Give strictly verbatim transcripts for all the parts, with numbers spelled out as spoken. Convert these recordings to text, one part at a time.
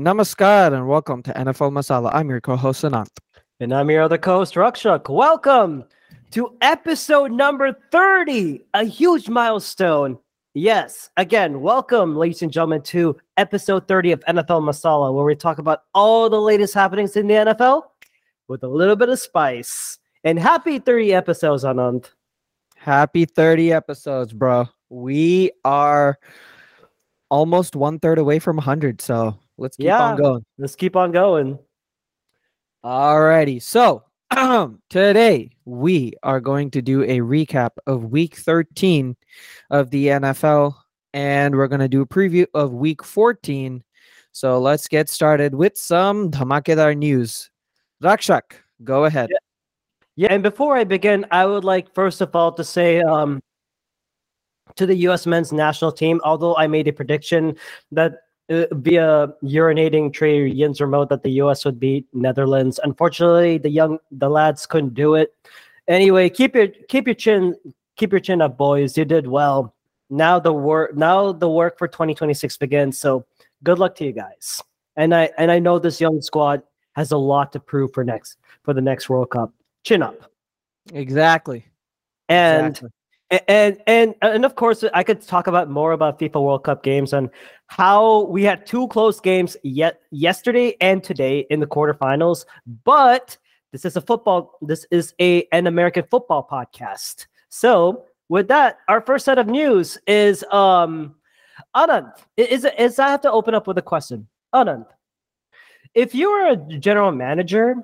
Namaskar and welcome to N F L Masala. I'm your co-host Anant. And I'm your other co-host Rukshak. Welcome to episode number thirty, a huge milestone. Yes, again, welcome, ladies and gentlemen, to episode thirty of N F L Masala, where we talk about all the latest happenings in the N F L with a little bit of spice. And happy thirty episodes, Anant. Happy thirty episodes, bro. We are almost one third away from one hundred, so let's keep yeah, on going. Let's keep on going. Alrighty, so today we are going to do a recap of Week thirteen of the N F L, and we're going to do a preview of Week fourteen. So let's get started with some Dhamakedar news. Rukshak, go ahead. Yeah. yeah, and before I begin, I would like first of all to say um, to the U S men's national team, although I made a prediction that uh, via urinating Trey Yins remote that the U S would beat Netherlands. Unfortunately, the young the lads couldn't do it. Anyway, keep your keep your chin keep your chin up, boys. You did well. Now the work now the work for twenty twenty-six begins. So good luck to you guys. And I and I know this young squad has a lot to prove for next for the next World Cup. Chin up. Exactly. And exactly. And and and of course, I could talk about more about FIFA World Cup games and how we had two close games yet yesterday and today in the quarterfinals. But this is a football. This is a an American football podcast. So with that, our first set of news is um, Anant. Is is I have to open up with a question, Anant? If you were a general manager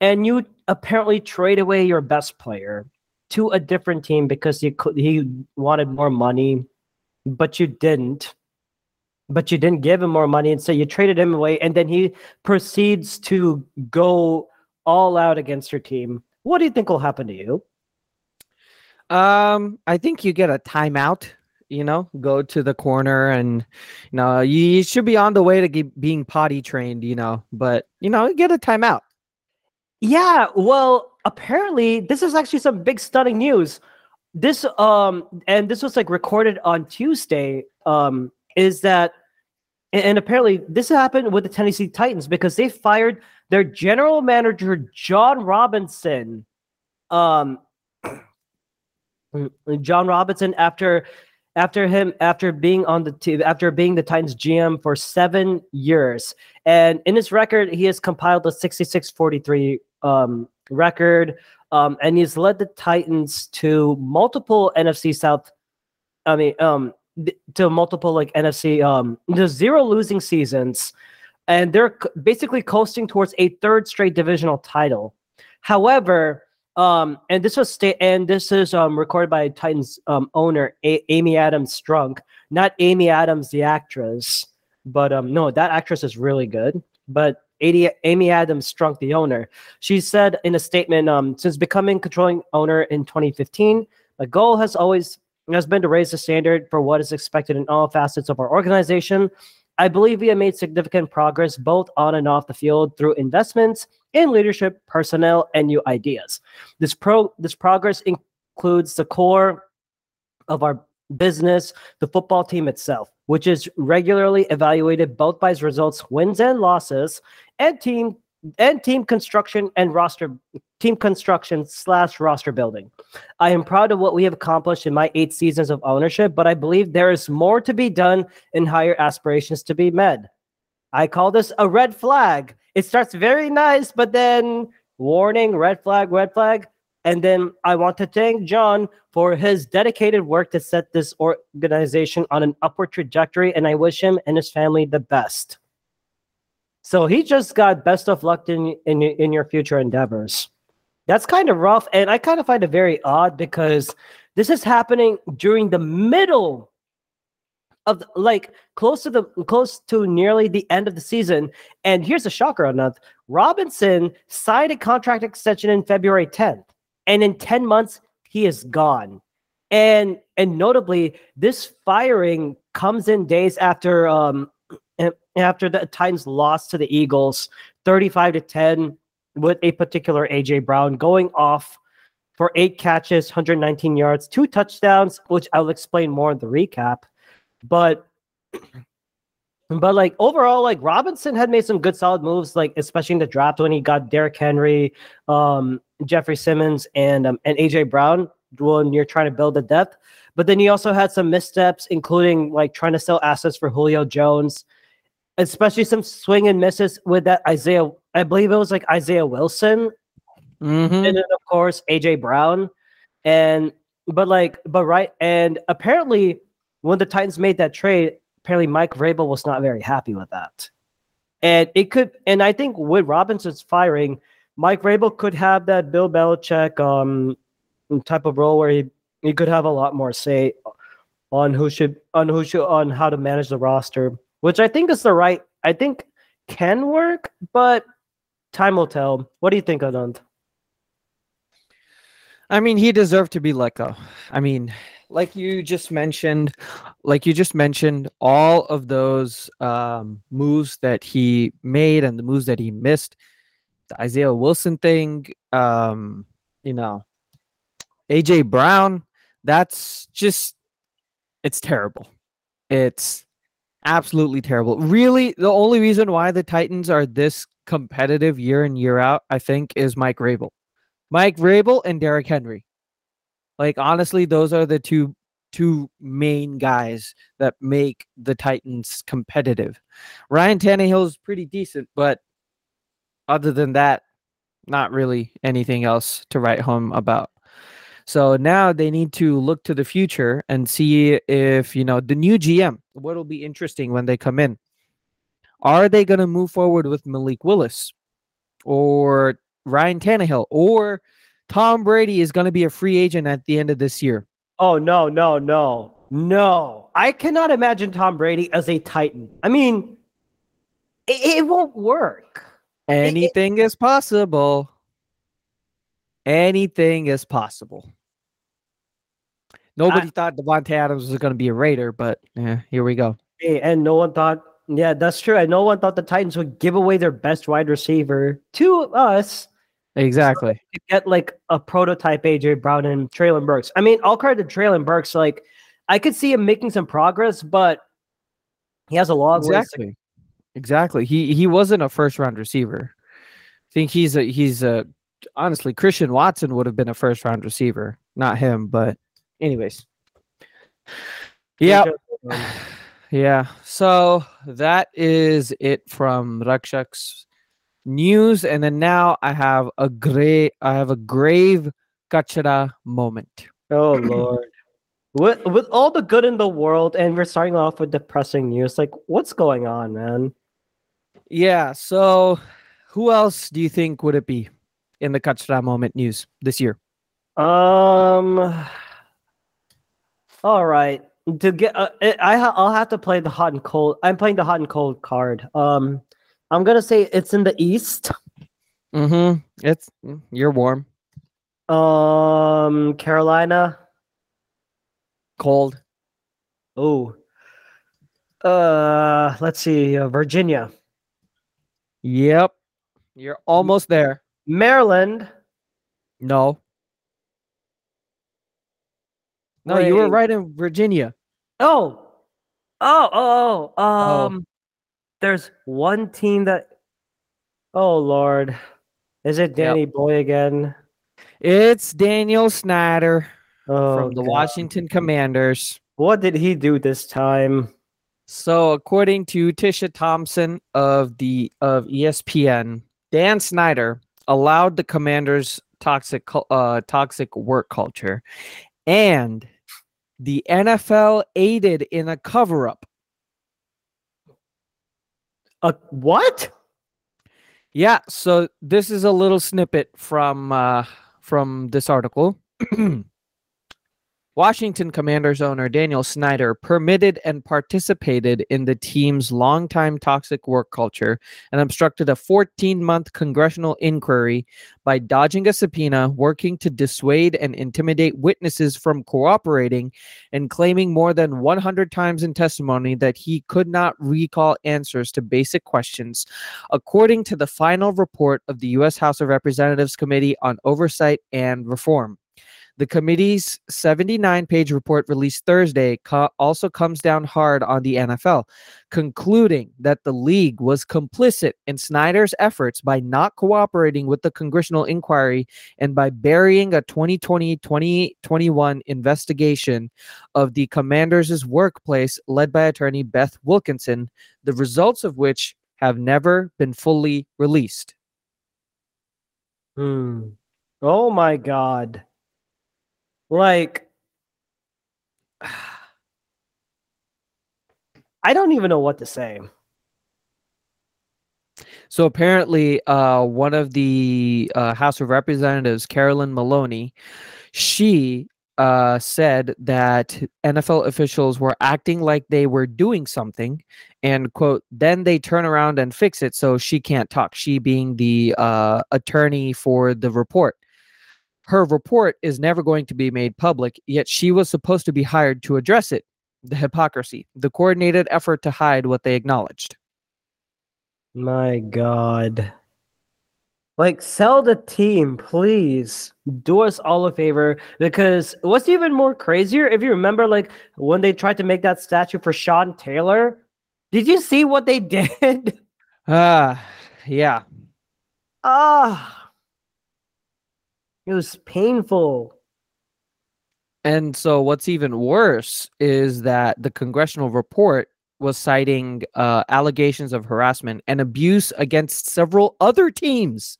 and you apparently trade away your best player to a different team because you could, he wanted more money, but you didn't. But you didn't give him more money, and so you traded him away, and then he proceeds to go all out against your team. What do you think will happen to you? Um, I think you get a timeout. You know, go to the corner, and you know you should be on the way to get, being potty trained. You know, but you know, get a timeout. Yeah, well, apparently this is actually some big stunning news. This um and this was like recorded on Tuesday. Um, is that and, and apparently this happened with the Tennessee Titans because they fired their general manager John Robinson. Um, John Robinson after after him after being on the team after being the Titans G M for seven years, and in his record he has compiled a sixty-six forty-three. Um, record, um, and he's led the Titans to multiple N F C South. I mean, um, th- to multiple like N F C, um, to zero losing seasons, and they're c- basically coasting towards a third straight divisional title. However, um, and this was sta- and this is um, recorded by Titans um, owner a- Amy Adams Strunk, not Amy Adams the actress, but um, no, that actress is really good, but. Amy Adams Strunk, the owner. She said in a statement, um, since becoming controlling owner in twenty fifteen, my goal has always has been to raise the standard for what is expected in all facets of our organization. I believe we have made significant progress both on and off the field through investments in leadership, personnel, and new ideas. This pro this progress includes the core of our business, the football team itself, which is regularly evaluated both by its results, wins and losses, and team and team construction and roster team construction slash roster building. I am proud of what we have accomplished in my eight seasons of ownership, but I believe there is more to be done and higher aspirations to be met. I call this a red flag. It starts very nice, but then warning, red flag, red flag. And then I want to thank John for his dedicated work to set this organization on an upward trajectory, and I wish him and his family the best. So he just got best of luck in in, in your future endeavors. That's kind of rough, and I kind of find it very odd because this is happening during the middle of the, like close to the close to nearly the end of the season. And here's a shocker, Anant. Robinson signed a contract extension in February tenth. And in ten months, he is gone. And and notably, this firing comes in days after um after the Titans lost to the Eagles thirty-five to ten with a particular A J Brown going off for eight catches, one hundred nineteen yards, two touchdowns, which I'll explain more in the recap. But But like overall, like Robinson had made some good solid moves, like especially in the draft when he got Derrick Henry, um, Jeffrey Simmons, and um, and A J Brown when you're trying to build the depth. But then he also had some missteps, including like trying to sell assets for Julio Jones, especially some swing and misses with that Isaiah. I believe it was like Isaiah Wilson, mm-hmm. and then of course A J Brown, and but like but right and apparently when the Titans made that trade. Apparently, Mike Vrabel was not very happy with that. And it could, and I think with Robinson's firing, Mike Vrabel could have that Bill Belichick um, type of role where he, he could have a lot more say on who should, on who should, on how to manage the roster, which I think is the right, I think can work, but time will tell. What do you think, Anant? I mean, he deserved to be let go. I mean, Like you just mentioned, like you just mentioned, all of those um, moves that he made and the moves that he missed, the Isaiah Wilson thing, um, you know, A J Brown, that's just, it's terrible. It's absolutely terrible. Really, the only reason why the Titans are this competitive year in, year out, I think, is Mike Vrabel. Mike Vrabel and Derrick Henry. Like, honestly, those are the two two main guys that make the Titans competitive. Ryan Tannehill is pretty decent, but other than that, not really anything else to write home about. So now they need to look to the future and see if, you know, the new G M, what'll be interesting when they come in. Are they going to move forward with Malik Willis or Ryan Tannehill, or Tom Brady is going to be a free agent at the end of this year? Oh, no, no, no, no. I cannot imagine Tom Brady as a Titan. I mean, it, it won't work. Anything it, it, is possible. Anything is possible. Nobody I, thought Davante Adams was going to be a Raider, but yeah, here we go. And no one thought, yeah, that's true. And no one thought the Titans would give away their best wide receiver to us. Exactly. So get like a prototype A J Brown and Treylon Burks. I mean, all credit to Treylon Burks. Like, I could see him making some progress, but he has a long exactly. way. Exactly. He he wasn't a first round receiver. I think he's a he's a honestly Christian Watson would have been a first round receiver, not him. But anyways, yeah, yeah. So that is it from Rukshak's news, and then now I have a gray I have a grave Kachara moment. Oh Lord. With with all the good in the world, and we're starting off with depressing news. Like, what's going on, man? Yeah, so who else do you think would it be in the Kachara moment news this year? Um all right. To get uh, I I'll have to play the hot and cold. I'm playing the hot and cold card. Um I'm going to say it's in the East. Mm-hmm. It's, you're warm. Um, Carolina. Cold. Oh. Uh, let's see. Uh, Virginia. Yep. You're almost there. Maryland. No. No, Wait. You were right in Virginia. Oh. Oh, oh, oh. Um. Oh. There's one team that, oh Lord, is it Danny yep. Boy again? It's Daniel Snyder oh, from the God. Washington Commanders. What did he do this time? So, according to Tisha Thompson of the of E S P N, Dan Snyder allowed the Commanders' toxic uh, toxic work culture, and the N F L aided in a cover up. Uh, what? Yeah, so this is a little snippet from uh, from this article. Washington Commanders owner Daniel Snyder permitted and participated in the team's longtime toxic work culture and obstructed a fourteen-month congressional inquiry by dodging a subpoena, working to dissuade and intimidate witnesses from cooperating, and claiming more than one hundred times in testimony that he could not recall answers to basic questions, according to the final report of the U S House of Representatives Committee on Oversight and Reform. The committee's seventy-nine page report released Thursday co- also comes down hard on the N F L, concluding that the league was complicit in Snyder's efforts by not cooperating with the congressional inquiry and by burying a twenty twenty to twenty twenty-one investigation of the Commanders' workplace led by attorney Beth Wilkinson, the results of which have never been fully released. Hmm. Oh, my God. Like, I don't even know what to say. So apparently uh, one of the uh, House of Representatives, Carolyn Maloney, she uh, said that N F L officials were acting like they were doing something and, quote, then they turn around and fix it so she can't talk, she being the uh, attorney for the report. Her report is never going to be made public, yet she was supposed to be hired to address it. The hypocrisy, the coordinated effort to hide what they acknowledged. My God. Like, sell the team, please. Do us all a favor, because what's even more crazier, if you remember, like, when they tried to make that statue for Sean Taylor, did you see what they did? Ah, uh, yeah. Ah. Uh. It was painful. And so what's even worse is that the congressional report was citing uh, allegations of harassment and abuse against several other teams.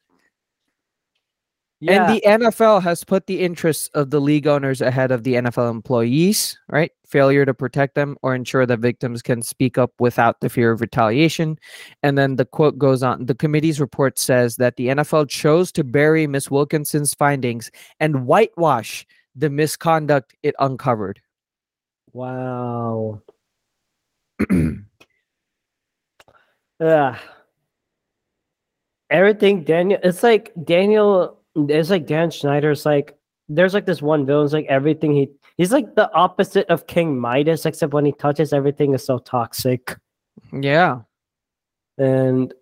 Yeah. And the N F L has put the interests of the league owners ahead of the N F L employees, right? Failure to protect them or ensure that victims can speak up without the fear of retaliation. And then the quote goes on. The committee's report says that the N F L chose to bury Miz Wilkinson's findings and whitewash the misconduct it uncovered. Wow. uh, everything, Daniel. It's like Daniel... It's like Dan Schneider's like, there's like this one villain's like everything he, he's like the opposite of King Midas, except when he touches everything is so toxic. Yeah. And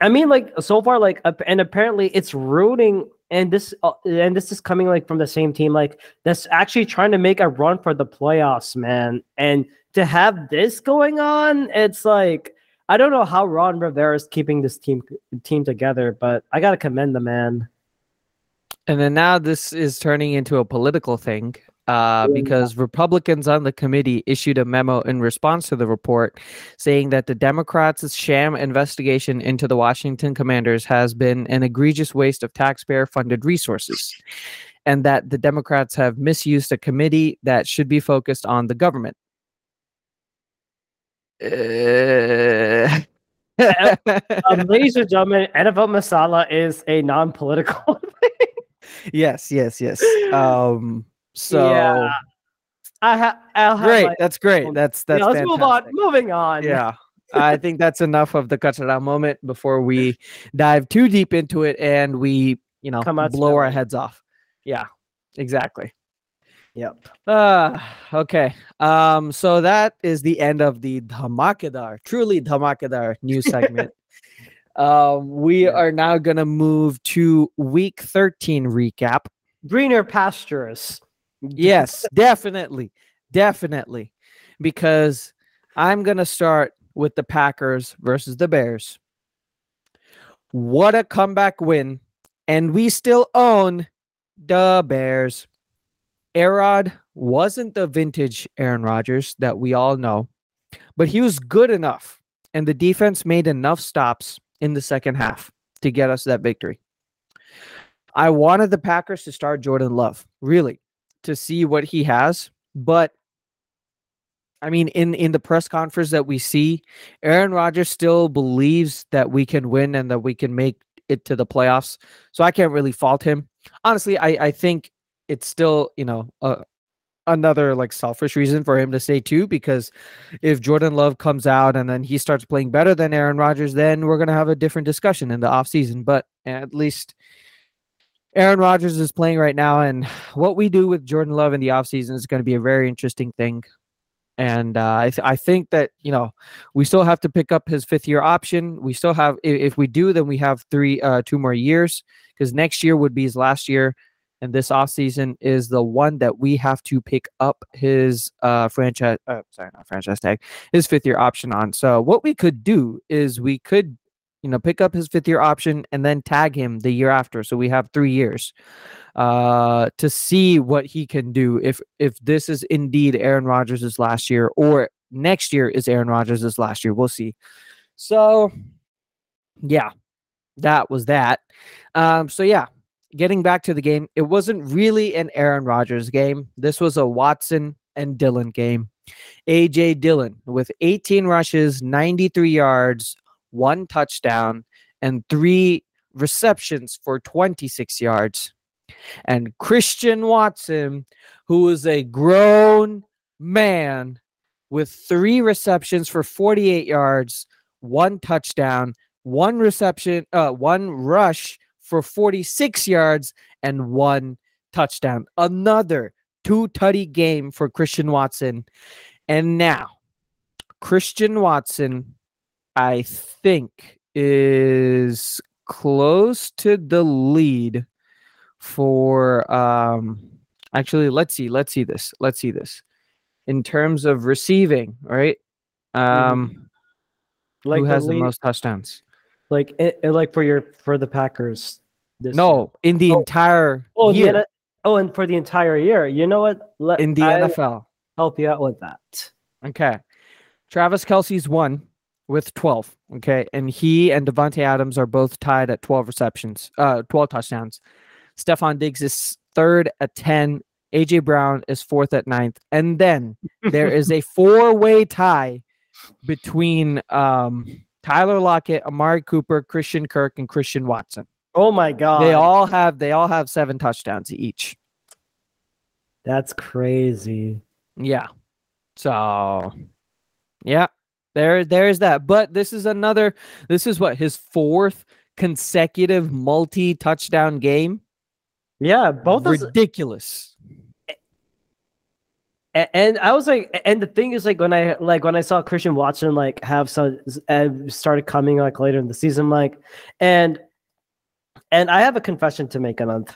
I mean, like, so far, like, and apparently it's rooting, and this, and this is coming like from the same team, like, that's actually trying to make a run for the playoffs, man. And to have this going on, it's like, I don't know how Ron Rivera is keeping this team, team together, but I got to commend the man. And then now this is turning into a political thing uh, because Republicans on the committee issued a memo in response to the report saying that the Democrats' sham investigation into the Washington Commanders has been an egregious waste of taxpayer-funded resources and that the Democrats have misused a committee that should be focused on the government. Uh... um, ladies and gentlemen, N F L Masala is a non-political thing. Yes, yes, yes. Um, so yeah. I ha- I'll have great. My- that's great. That's that's. Yeah, let's fantastic. move on. Moving on. Yeah, I think that's enough of the Katsura moment before we dive too deep into it and we, you know, Come out blow our heads off. Yeah, exactly. Yep. Uh, okay. Um. So that is the end of the Dhamakedar, truly Dhamakedar news segment. Uh, we yeah. are now going to move to week thirteen recap. Greener pastures. Yes, definitely. Definitely. Because I'm going to start with the Packers versus the Bears. What a comeback win. And we still own the Bears. A-Rod wasn't the vintage Aaron Rodgers that we all know, but he was good enough. And the defense made enough stops in the second half to get us that victory. I wanted the Packers to start Jordan Love, really, to see what he has. But, I mean, in, in the press conference that we see, Aaron Rodgers still believes that we can win and that we can make it to the playoffs. So I can't really fault him. Honestly, I, I think it's still, you know, uh, another like selfish reason for him to say too, because if Jordan Love comes out and then he starts playing better than Aaron Rodgers, then we're going to have a different discussion in the offseason. But at least Aaron Rodgers is playing right now. And what we do with Jordan Love in the offseason is going to be a very interesting thing. And uh, I, th- I think that, you know, we still have to pick up his fifth year option. We still have, if, if we do, then we have three, uh, two more years because next year would be his last year. and this offseason is the one that we have to pick up his uh, franchise, uh, sorry, not franchise tag, his fifth year option on. So what we could do is we could, you know, pick up his fifth year option and then tag him the year after. So we have three years uh, to see what he can do. If if this is indeed Aaron Rodgers' last year, or next year is Aaron Rodgers' last year, we'll see. So, yeah, that was that. Um, so, yeah, getting back to the game, it wasn't really an Aaron Rodgers game. This was a Watson and Dillon game. A J Dillon with eighteen rushes, ninety-three yards, one touchdown, and three receptions for twenty-six yards. And Christian Watson, who is a grown man, with three receptions for forty-eight yards, one touchdown, one reception, uh, one rush for forty-six yards, and one touchdown. Another two-tutty game for Christian Watson. And now, Christian Watson, I think, is close to the lead for, um, actually, let's see, let's see this, let's see this. In terms of receiving, right? Um, like who has the, lead, the most touchdowns? Like, it, like for your for the Packers. This no, year. in the oh. entire oh, year. The, oh, and for the entire year. You know what? Let, in the I N F L, help you out with that. Okay, Travis Kelce's one with twelve. Okay, and he and Davante Adams are both tied at twelve receptions, uh, twelve touchdowns. Stephon Diggs is third at ten. A J Brown is fourth at ninth. And then there is a four-way tie between um, Tyler Lockett, Amari Cooper, Christian Kirk, and Christian Watson. Oh my God. They all have they all have seven touchdowns each. That's crazy. Yeah. So yeah, there there's that. But this is another, this is what, his fourth consecutive multi-touchdown game. Yeah, both ridiculous. Those, and, and I was like, and the thing is, like when I like when I saw Christian Watson like have some uh, started coming like later in the season, like, and and I have a confession to make, Anant.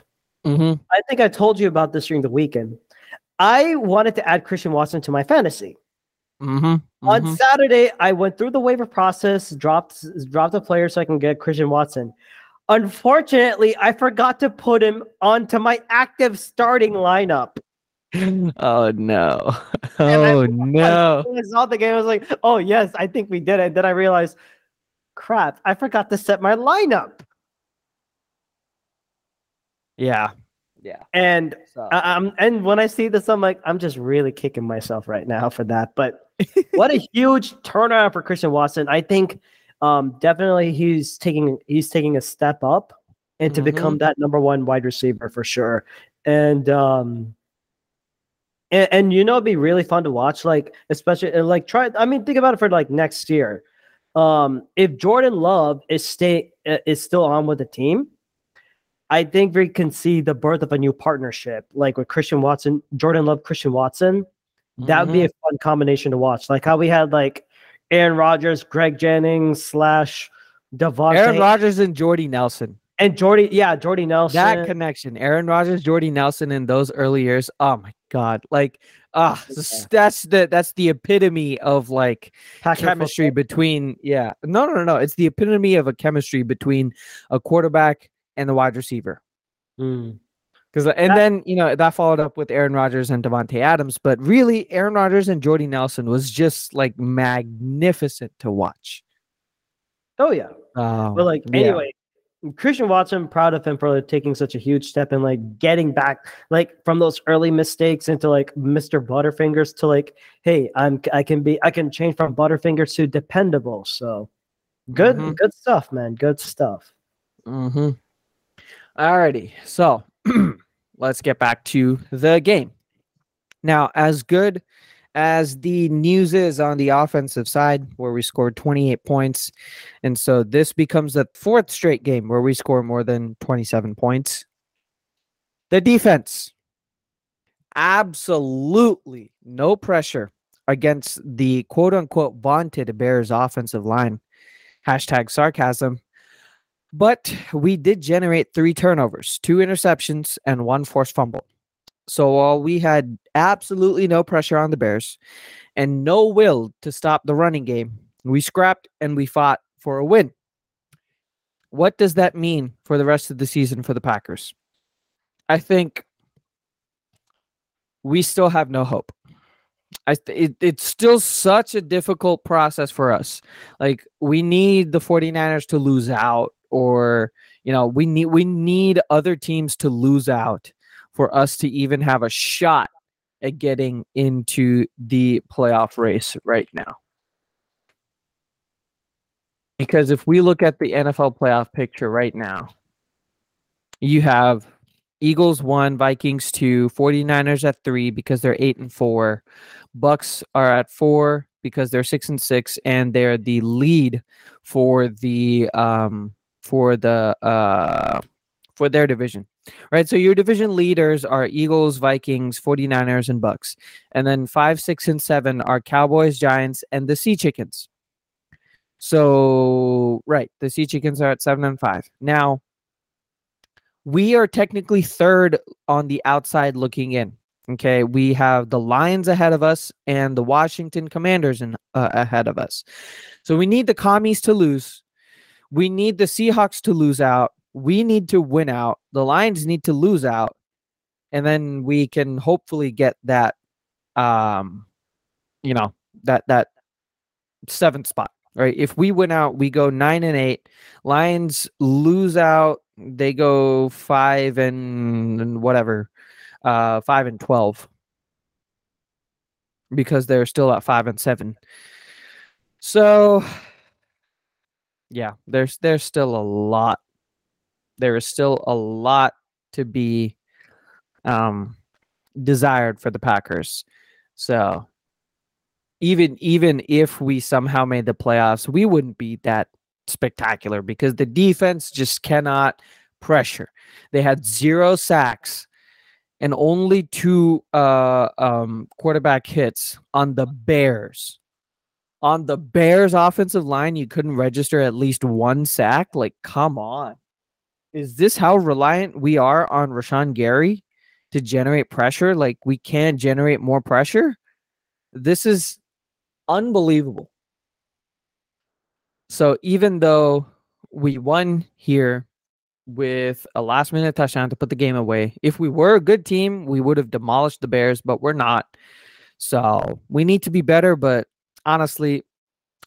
Mm-hmm. I think I told you about this during the weekend. I wanted to add Christian Watson to my fantasy. Mm-hmm. Mm-hmm. On Saturday, I went through the waiver process, dropped dropped a player so I can get Christian Watson. Unfortunately, I forgot to put him onto my active starting lineup. Oh, no. Oh, no. I saw the game. I was like, oh, yes, I think we did it. Then I realized, crap, I forgot to set my lineup. Yeah. Yeah. And so. I, I'm, and when I see this, I'm like, I'm just really kicking myself right now for that. But what a huge turnaround for Christian Watson. I think... Um, definitely, he's taking he's taking a step up, and to mm-hmm. become that number one wide receiver for sure. And um, and, and you know, it'd be really fun to watch. Like especially like try. I mean, think about it for like next year. Um, if Jordan Love is stay is still on with the team, I think we can see the birth of a new partnership, like with Christian Watson, Jordan Love, Christian Watson. Mm-hmm. That would be a fun combination to watch. Like how we had like. Aaron Rodgers, Greg Jennings, slash Devontae. Aaron Rodgers and Jordy Nelson. And Jordy, yeah, Jordy Nelson. That connection, Aaron Rodgers, Jordy Nelson in those early years. Oh, my God. Like, ah, uh, yeah. that's the that's the epitome of, like, Packer chemistry football. between, yeah. No, no, no, no. It's the epitome of a chemistry between a quarterback and the wide receiver. Mm. Because and that, then, you know, that followed up with Aaron Rodgers and Davante Adams. But really, Aaron Rodgers and Jordy Nelson was just, like, magnificent to watch. Oh, yeah. Um, but, like, anyway, yeah. Christian Watson, proud of him for like, taking such a huge step and, like, getting back, like, from those early mistakes into, like, Mister Butterfingers to, like, hey, I'm, I can be, I can change from Butterfingers to dependable. So, good, mm-hmm. good stuff, man. Good stuff. Mm-hmm. All righty. So. Let's get back to the game. Now, as good as the news is on the offensive side, where we scored twenty-eight points, and so this becomes the fourth straight game where we score more than twenty-seven points. The defense, absolutely no pressure against the quote-unquote vaunted Bears offensive line. Hashtag sarcasm. But we did generate three turnovers, two interceptions, and one forced fumble. So while we had absolutely no pressure on the Bears and no will to stop the running game, we scrapped and we fought for a win. What does that mean for the rest of the season for the Packers? I think we still have no hope. I it, it's still such a difficult process for us. Like, we need the 49ers to lose out, or, you know, we need we need other teams to lose out for us to even have a shot at getting into the playoff race right now. Because if we look at the N F L playoff picture right now, you have Eagles one, Vikings two, 49ers at three because they're eight and four. Bucks are at four because they're six and six, and they're the lead for the um for the uh for their division. Right? So your division leaders are Eagles, Vikings, 49ers, and Bucks. And then five, six, and seven are Cowboys, Giants, and the Sea Chickens. So right, the Sea Chickens are at seven and five. Now, we are technically third on the outside looking in. Okay, we have the Lions ahead of us and the Washington Commanders in, uh, ahead of us. So we need the Commies to lose. We need the Seahawks to lose out. We need to win out. The Lions need to lose out. And then we can hopefully get that, um, you know, that that seventh spot. Right? If we win out, we go nine and eight. Lions lose out, they go five and, and whatever, uh, five and twelve, because they're still at five and seven. So, yeah, there's there's still a lot. There is still a lot to be um, desired for the Packers. So, even even if we somehow made the playoffs, we wouldn't be that spectacular because the defense just cannot pressure. They had zero sacks and only two uh, um, quarterback hits on the Bears. On the Bears offensive line, you couldn't register at least one sack. Like, come on. Is this how reliant we are on Rashawn Gary to generate pressure? Like, we can't generate more pressure? This is unbelievable. So even though we won here with a last-minute touchdown to put the game away, if we were a good team, we would have demolished the Bears, but we're not. So we need to be better, but honestly,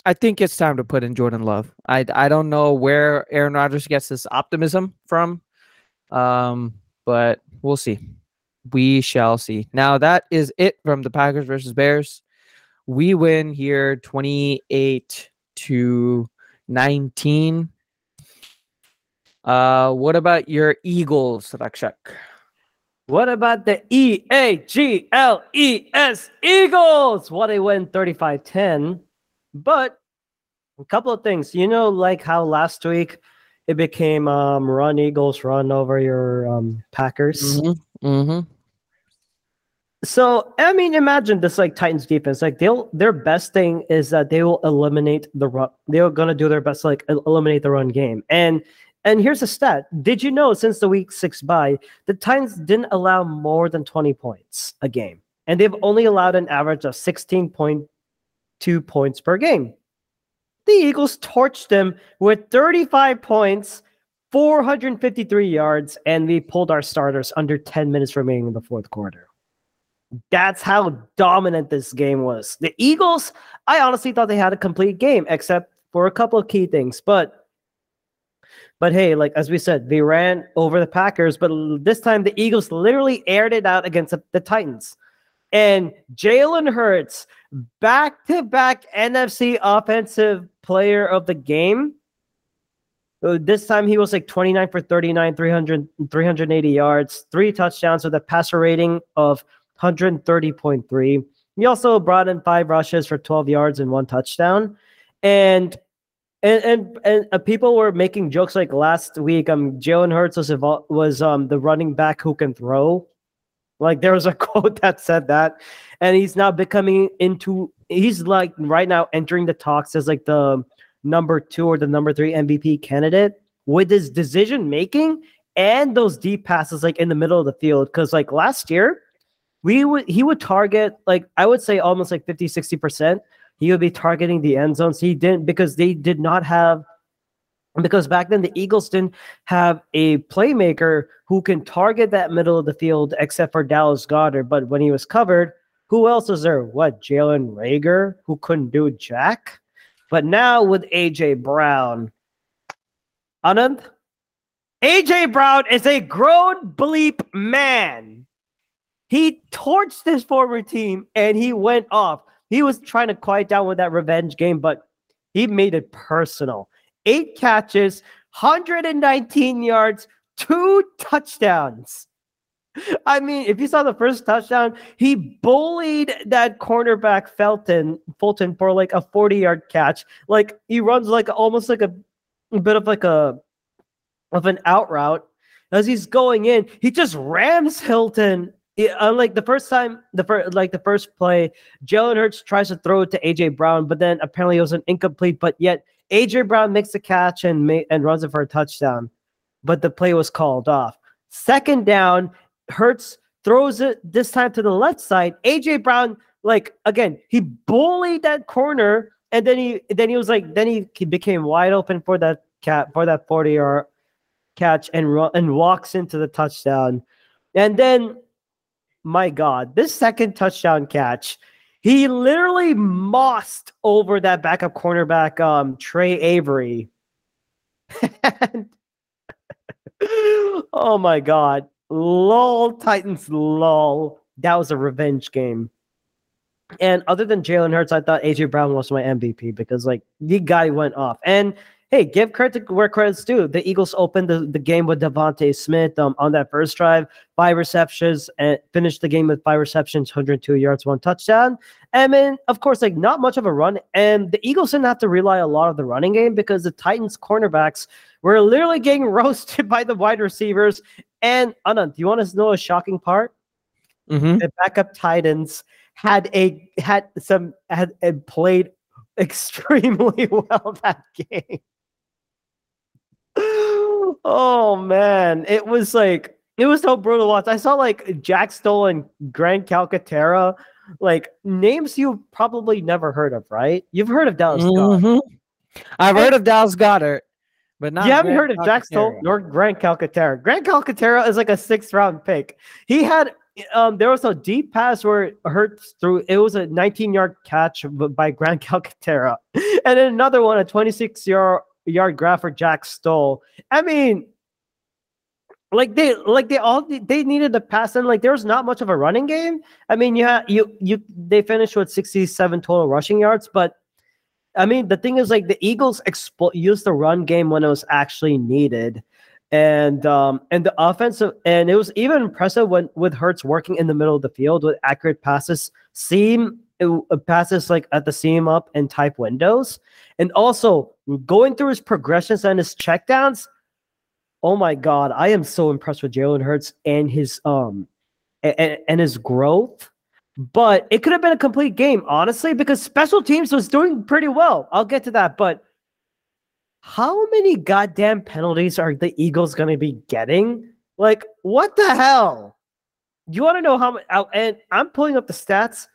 I think it's time to put in Jordan Love. I, I don't know where Aaron Rodgers gets this optimism from, um, but we'll see. We shall see. Now, that is it from the Packers versus Bears. We win here twenty-eight to nineteen. Uh, what about your Eagles, Rukshak? What about the E A G L E S Eagles? Well, they win thirty-five ten. But a couple of things. You know, like how last week it became um, run Eagles, run over your um, Packers. Mm-hmm. Mm-hmm. So, I mean, imagine this, like, Titans defense. Like, they'll their best thing is that they will eliminate the run. They're going to do their best to, like, eliminate the run game. And and here's a stat. Did you know since the week six bye, the Titans didn't allow more than twenty points a game? And they've only allowed an average of sixteen point two points per game. The Eagles torched them with thirty-five points, four hundred fifty-three yards, and we pulled our starters under ten minutes remaining in the fourth quarter. That's how dominant this game was. The Eagles, I honestly thought they had a complete game, except for a couple of key things. But, but hey, like, as we said, they ran over the Packers, but this time the Eagles literally aired it out against the Titans. And Jalen Hurts, back-to-back N F C Offensive Player of the Game. This time he was like twenty-nine for thirty-nine, three hundred, three hundred eighty yards, three touchdowns with a passer rating of one hundred thirty point three. He also brought in five rushes for twelve yards and one touchdown. And and and, and uh, people were making jokes like last week. Um, Jalen Hurts was evol- was um the running back who can throw. Like, there was a quote that said that, and he's now becoming into he's like right now entering the talks as like the number two or the number three M V P candidate. with his decision making and those deep passes like in the middle of the field. Because like last year, we would he would target like I would say almost like fifty, sixty percent. He would be targeting the end zones. He didn't because they did not have because back then the Eagles didn't have a playmaker who can target that middle of the field except for Dallas Goedert. But when he was covered, who else is there? What, Jalen Rager, who couldn't do jack? But now with A J Brown, Anant, A J Brown is a grown bleep man. He torched his former team and he went off. He was trying to quiet down with that revenge game, but he made it personal. Eight catches, one hundred nineteen yards, two touchdowns. I mean, if you saw the first touchdown, he bullied that cornerback Felton Fulton for like a forty-yard catch. Like he runs like almost like a, a bit of like a of an out route as he's going in. He just rams Hilton. It, unlike the first time, the first like the first play, Jalen Hurts tries to throw it to A J Brown, but then apparently it was an incomplete. But yet A J Brown makes the catch and ma and runs it for a touchdown, but the play was called off. Second down. Hurts throws it this time to the left side. A J Brown, like again, he bullied that corner, and then he then he was like then he, he became wide open for that cat for that forty-yard catch and and walks into the touchdown. And then, my God, this second touchdown catch, he literally mossed over that backup cornerback, um, Trey Avery. And, oh my God. Lol, Titans, lol. That was a revenge game. And other than Jalen Hurts, I thought A J Brown was my M V P because, like, the guy went off. And, hey, give credit where credit's due. The Eagles opened the, the game with Devontae Smith um, on that first drive, five receptions, and finished the game with five receptions, one hundred two yards, one touchdown. And then, of course, like, not much of a run. And the Eagles didn't have to rely a lot on the running game because the Titans' cornerbacks were literally getting roasted by the wide receivers. And Anant, do you want us to know a shocking part? Mm-hmm. The backup Titans had a had some had, had played extremely well that game. Oh man, it was like it was so brutal to watch. I saw like Jack Stoll and Grant Calcaterra, like names you probably never heard of, right? You've heard of Dallas mm-hmm. Goedert. I've and heard of Dallas Goedert. But not you haven't Grant heard of Calcaterra. Jack Stoll nor Grant Calcaterra. Grant Calcaterra is like a sixth round pick. He had, um, there was a deep pass where Hurts threw, it was a nineteen yard catch by Grant Calcaterra. And then another one, a twenty-six yard, yard grab for Jack Stoll. I mean, like they, like they all, they needed the pass and like there was not much of a running game. I mean, yeah, you, you, they finished with sixty-seven total rushing yards, but I mean, the thing is, like, the Eagles expo used the run game when it was actually needed. And um, and the offensive, and it was even impressive when with Hurts working in the middle of the field with accurate passes, seam it, passes, like, at the seam up and type windows. And also, going through his progressions and his checkdowns, oh, my God, I am so impressed with Jalen Hurts and his um and, and his growth. But it could have been a complete game, honestly, because special teams was doing pretty well. I'll get to that. But how many goddamn penalties are the Eagles going to be getting? Like, what the hell? You want to know how much? And I'm pulling up the stats.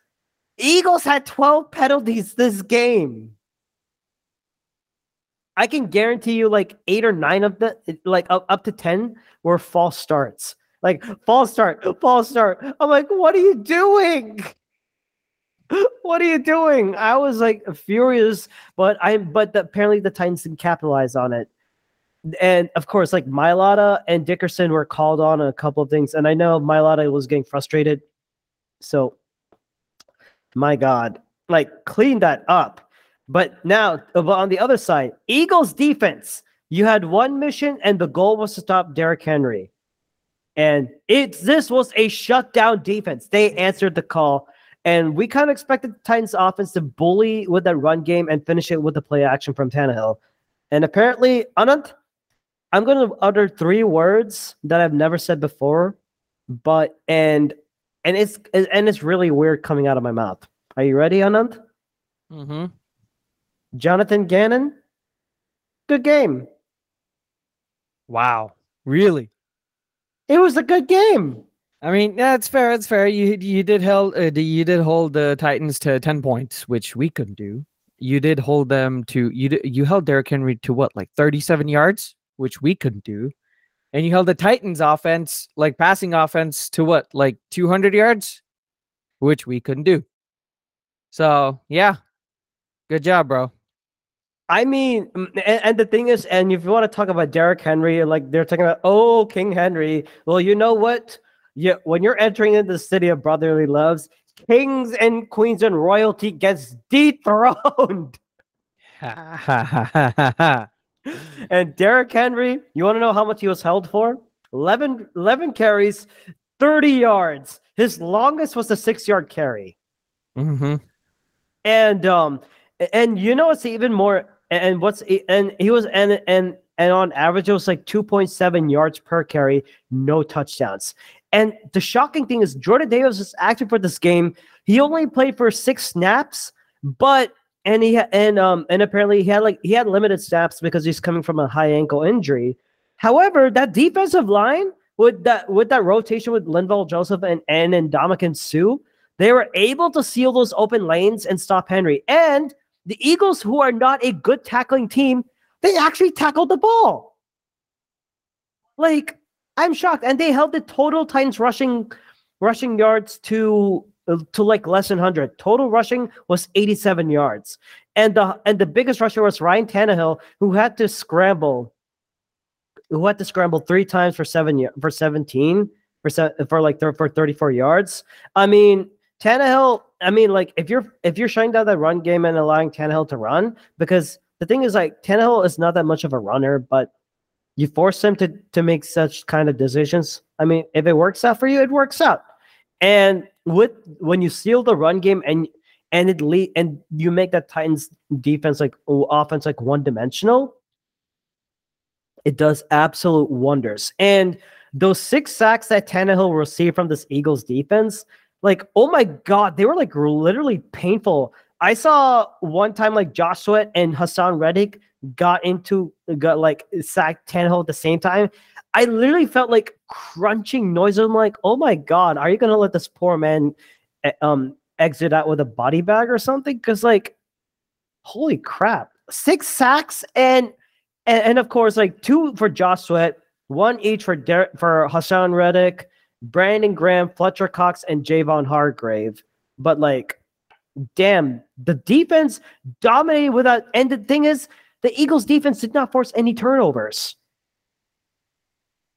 Eagles had twelve penalties this game. I can guarantee you like eight or nine of the, like up to ten were false starts. Like, false start, false start. I'm like, what are you doing? What are you doing? I was, like, furious, but I but the, apparently the Titans didn't capitalize on it. And, of course, like, Mailata and Dickerson were called on a couple of things, and I know Mailata was getting frustrated. So, my God. Like, clean that up. But now, on the other side, Eagles defense. You had one mission, and the goal was to stop Derrick Henry. And it's this was a shutdown defense. They answered the call. And we kind of expected the Titans offense to bully with that run game and finish it with the play action from Tannehill. And apparently, Anant, I'm going to utter three words that I've never said before, but and and it's and it's really weird coming out of my mouth. Are you ready, Anant? Mm-hmm. Jonathan Gannon. Good game. Wow. Really? It was a good game. I mean, that's fair. That's fair. You you did held uh, you did hold the Titans to ten points, which we couldn't do. You did hold them to you. You held Derrick Henry to what, like thirty-seven yards, which we couldn't do, and you held the Titans' offense, like passing offense, to what, like two hundred yards, which we couldn't do. So yeah, good job, bro. I mean, and, and the thing is, and if you want to talk about Derrick Henry, like they're talking about, oh, King Henry. Well, you know what? Yeah, when you're entering into the city of brotherly loves, kings and queens and royalty gets dethroned. And Derrick Henry, you want to know how much he was held for? eleven, eleven carries, thirty yards. His longest was a six-yard carry. Mm-hmm. And um, and you know what's even more? And what's and he was and and and on average it was like two point seven yards per carry, no touchdowns. And the shocking thing is Jordan Davis is active for this game. He only played for six snaps, but and he and um and apparently he had like he had limited snaps because he's coming from a high ankle injury. However, that defensive line with that with that rotation with Linval Joseph and and Ndamukong Suh, they were able to seal those open lanes and stop Henry. And the Eagles, who are not a good tackling team, they actually tackled the ball. Like, I'm shocked, and they held the total Titans rushing, rushing yards to to like less than one hundred. Total rushing was eighty-seven yards, and the and the biggest rusher was Ryan Tannehill, who had to scramble, who had to scramble three times for seven for seventeen for for like for thirty-four yards. I mean, Tannehill. I mean, like if you're if you're shutting down that run game and allowing Tannehill to run, because the thing is, like Tannehill is not that much of a runner, but you force him to, to make such kind of decisions. I mean, if it works out for you, it works out. And with when you seal the run game and and it lead, and you make that Titans defense like offense like one dimensional, it does absolute wonders. And those six sacks that Tannehill received from this Eagles defense, like oh my god, they were like literally painful. I saw one time like Josh Sweat and Hassan Reddick got into, got like sacked Tannehill at the same time. I literally felt like crunching noise. I'm like, oh my god, are you gonna let this poor man um exit out with a body bag or something? Because like, holy crap, six sacks and and, and of course like two for Josh Sweat, one each for Der- for Hassan Reddick, Brandon Graham, Fletcher Cox, and Javon Hargrave. But like, damn, the defense dominated without. And the thing is, the Eagles defense did not force any turnovers.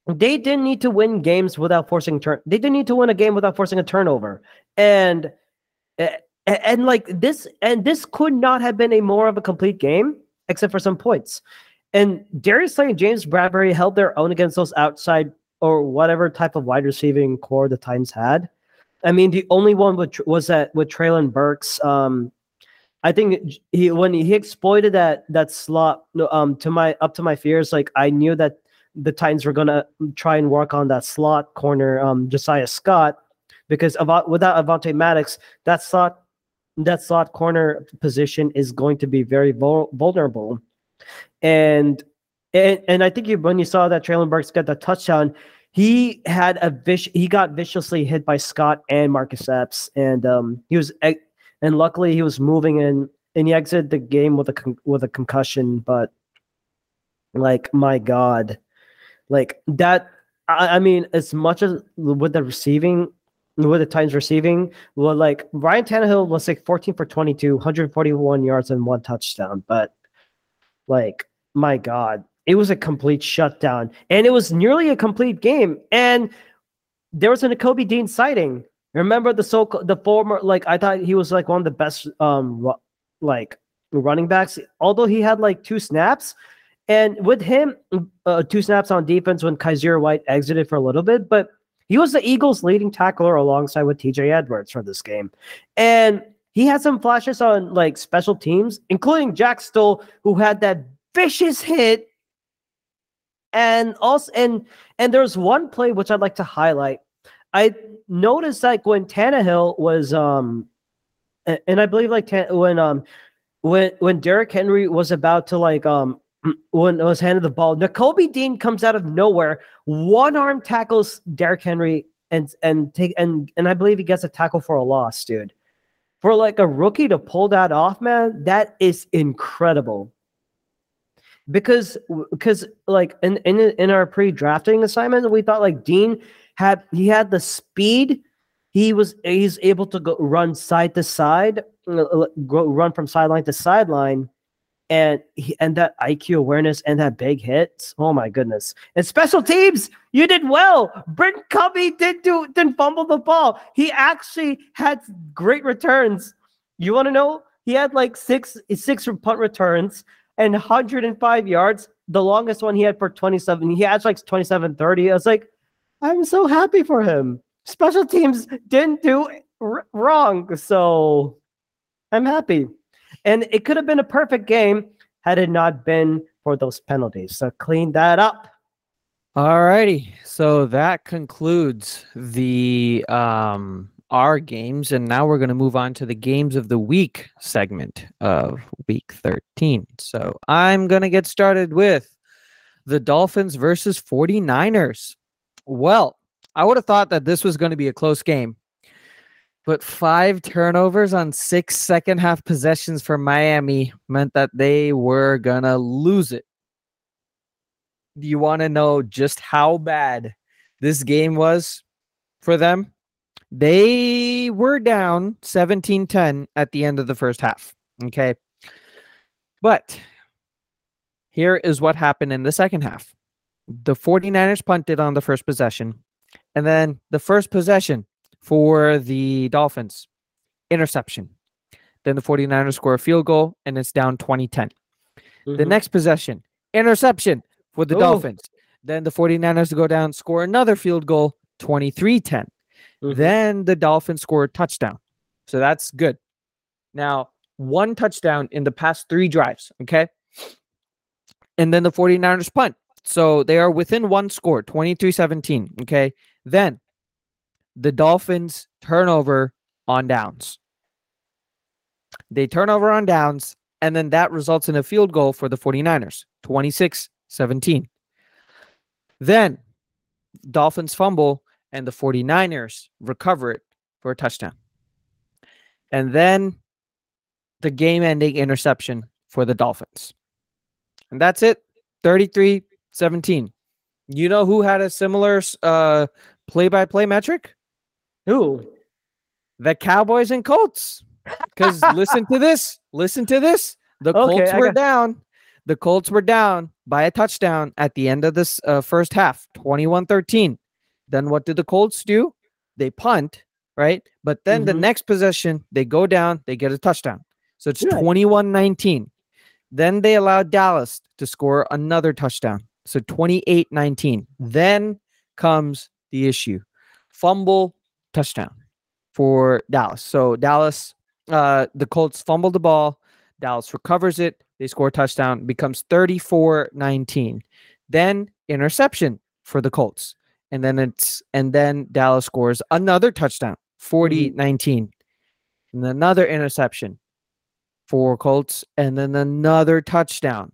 They didn't need to win games without forcing turn. They didn't need to win a game without forcing a turnover. And, and and like this, and this could not have been a more of a complete game except for some points. And Darius Slay and James Bradbury held their own against those outside or whatever type of wide receiving core the Titans had. I mean, the only one with, was that with Treylon Burks. Um, I think he when he exploited that that slot um, to my up to my fears. Like I knew that the Titans were gonna try and work on that slot corner, um, Josiah Scott, because about, without Avonte Maddox, that slot that slot corner position is going to be very vul- vulnerable. And and and I think you, when you saw that Treylon Burks got the touchdown, he had a vic- he got viciously hit by Scott and Marcus Epps, and um, he was and luckily he was moving and and he exited the game with a con- with a concussion. But like my god, like that. I, I mean, as much as with the receiving, with the Titans receiving, well, like Ryan Tannehill was like fourteen for twenty-two, one hundred forty-one yards and one touchdown. But like my god, it was a complete shutdown, and it was nearly a complete game. And there was a Nakobe Dean sighting. Remember the so the former, like I thought he was like one of the best um ru- like running backs, although he had like two snaps, and with him uh, two snaps on defense when Kaiser White exited for a little bit. But he was the Eagles' leading tackler alongside with T J Edwards for this game, and he had some flashes on like special teams, including Jack Stoll, who had that vicious hit. And also, and and there's one play which I'd like to highlight. I noticed like when Tannehill was, um, and I believe like when um, when when Derrick Henry was about to like um when it was handed the ball. Nakobe Dean comes out of nowhere, one arm tackles Derrick Henry, and and take and and I believe he gets a tackle for a loss, dude. For like a rookie to pull that off, man, that is incredible. Because because like in in in our pre-drafting assignment, we thought like Dean had he had the speed. He was he's able to go run side to side, go run from sideline to sideline. And he, and that I Q awareness and that big hits, oh my goodness! And special teams, you did well. Brent Covey did do didn't fumble the ball. He actually had great returns. You want to know? He had like six six punt returns and one hundred five yards. The longest one he had for twenty-seven. He had like twenty-seven thirty. I was like, I'm so happy for him. Special teams didn't do r wrong, so I'm happy. And it could have been a perfect game had it not been for those penalties. So clean that up. All righty. So that concludes the um, our games. And now we're going to move on to the games of the week segment of week thirteen. So I'm going to get started with the Dolphins versus forty-niners. Well, I would have thought that this was going to be a close game. But five turnovers on six second-half possessions for Miami meant that they were going to lose it. Do you want to know just how bad this game was for them? They were down seventeen ten at the end of the first half, okay? But here is what happened in the second half. The forty-niners punted on the first possession, and then the first possession for the Dolphins, interception. Then the forty-niners score a field goal, and it's down twenty ten. Mm-hmm. The next possession, interception for the Ooh. Dolphins. Then the forty-niners go down, score another field goal, twenty-three ten. Mm-hmm. Then the Dolphins score a touchdown. So that's good. Now, one touchdown in the past three drives, okay? And then the forty-niners punt. So they are within one score, twenty-three seventeen, okay? Then the Dolphins turnover on downs. They turn over on downs, and then that results in a field goal for the forty-niners, twenty-six seventeen. Then Dolphins fumble, and the forty-niners recover it for a touchdown. And then the game-ending interception for the Dolphins. And that's it, thirty-three seventeen. You know who had a similar uh, play-by-play metric? Who? The Cowboys and Colts. Because listen to this. Listen to this. The okay, Colts I were down. The Colts were down by a touchdown at the end of this uh, first half, twenty-one thirteen. Then what did the Colts do? They punt, right? But then mm-hmm. the next possession, they go down, they get a touchdown. So it's twenty-one nineteen. Then they allowed Dallas to score another touchdown. So twenty-eight nineteen. Then comes the issue. Fumble, touchdown for Dallas. So Dallas, uh, the Colts fumbled the ball. Dallas recovers it. They score a touchdown. Becomes thirty-four nineteen. Then interception for the Colts. And then it's and then Dallas scores another touchdown, forty nineteen. And another interception for Colts. And then another touchdown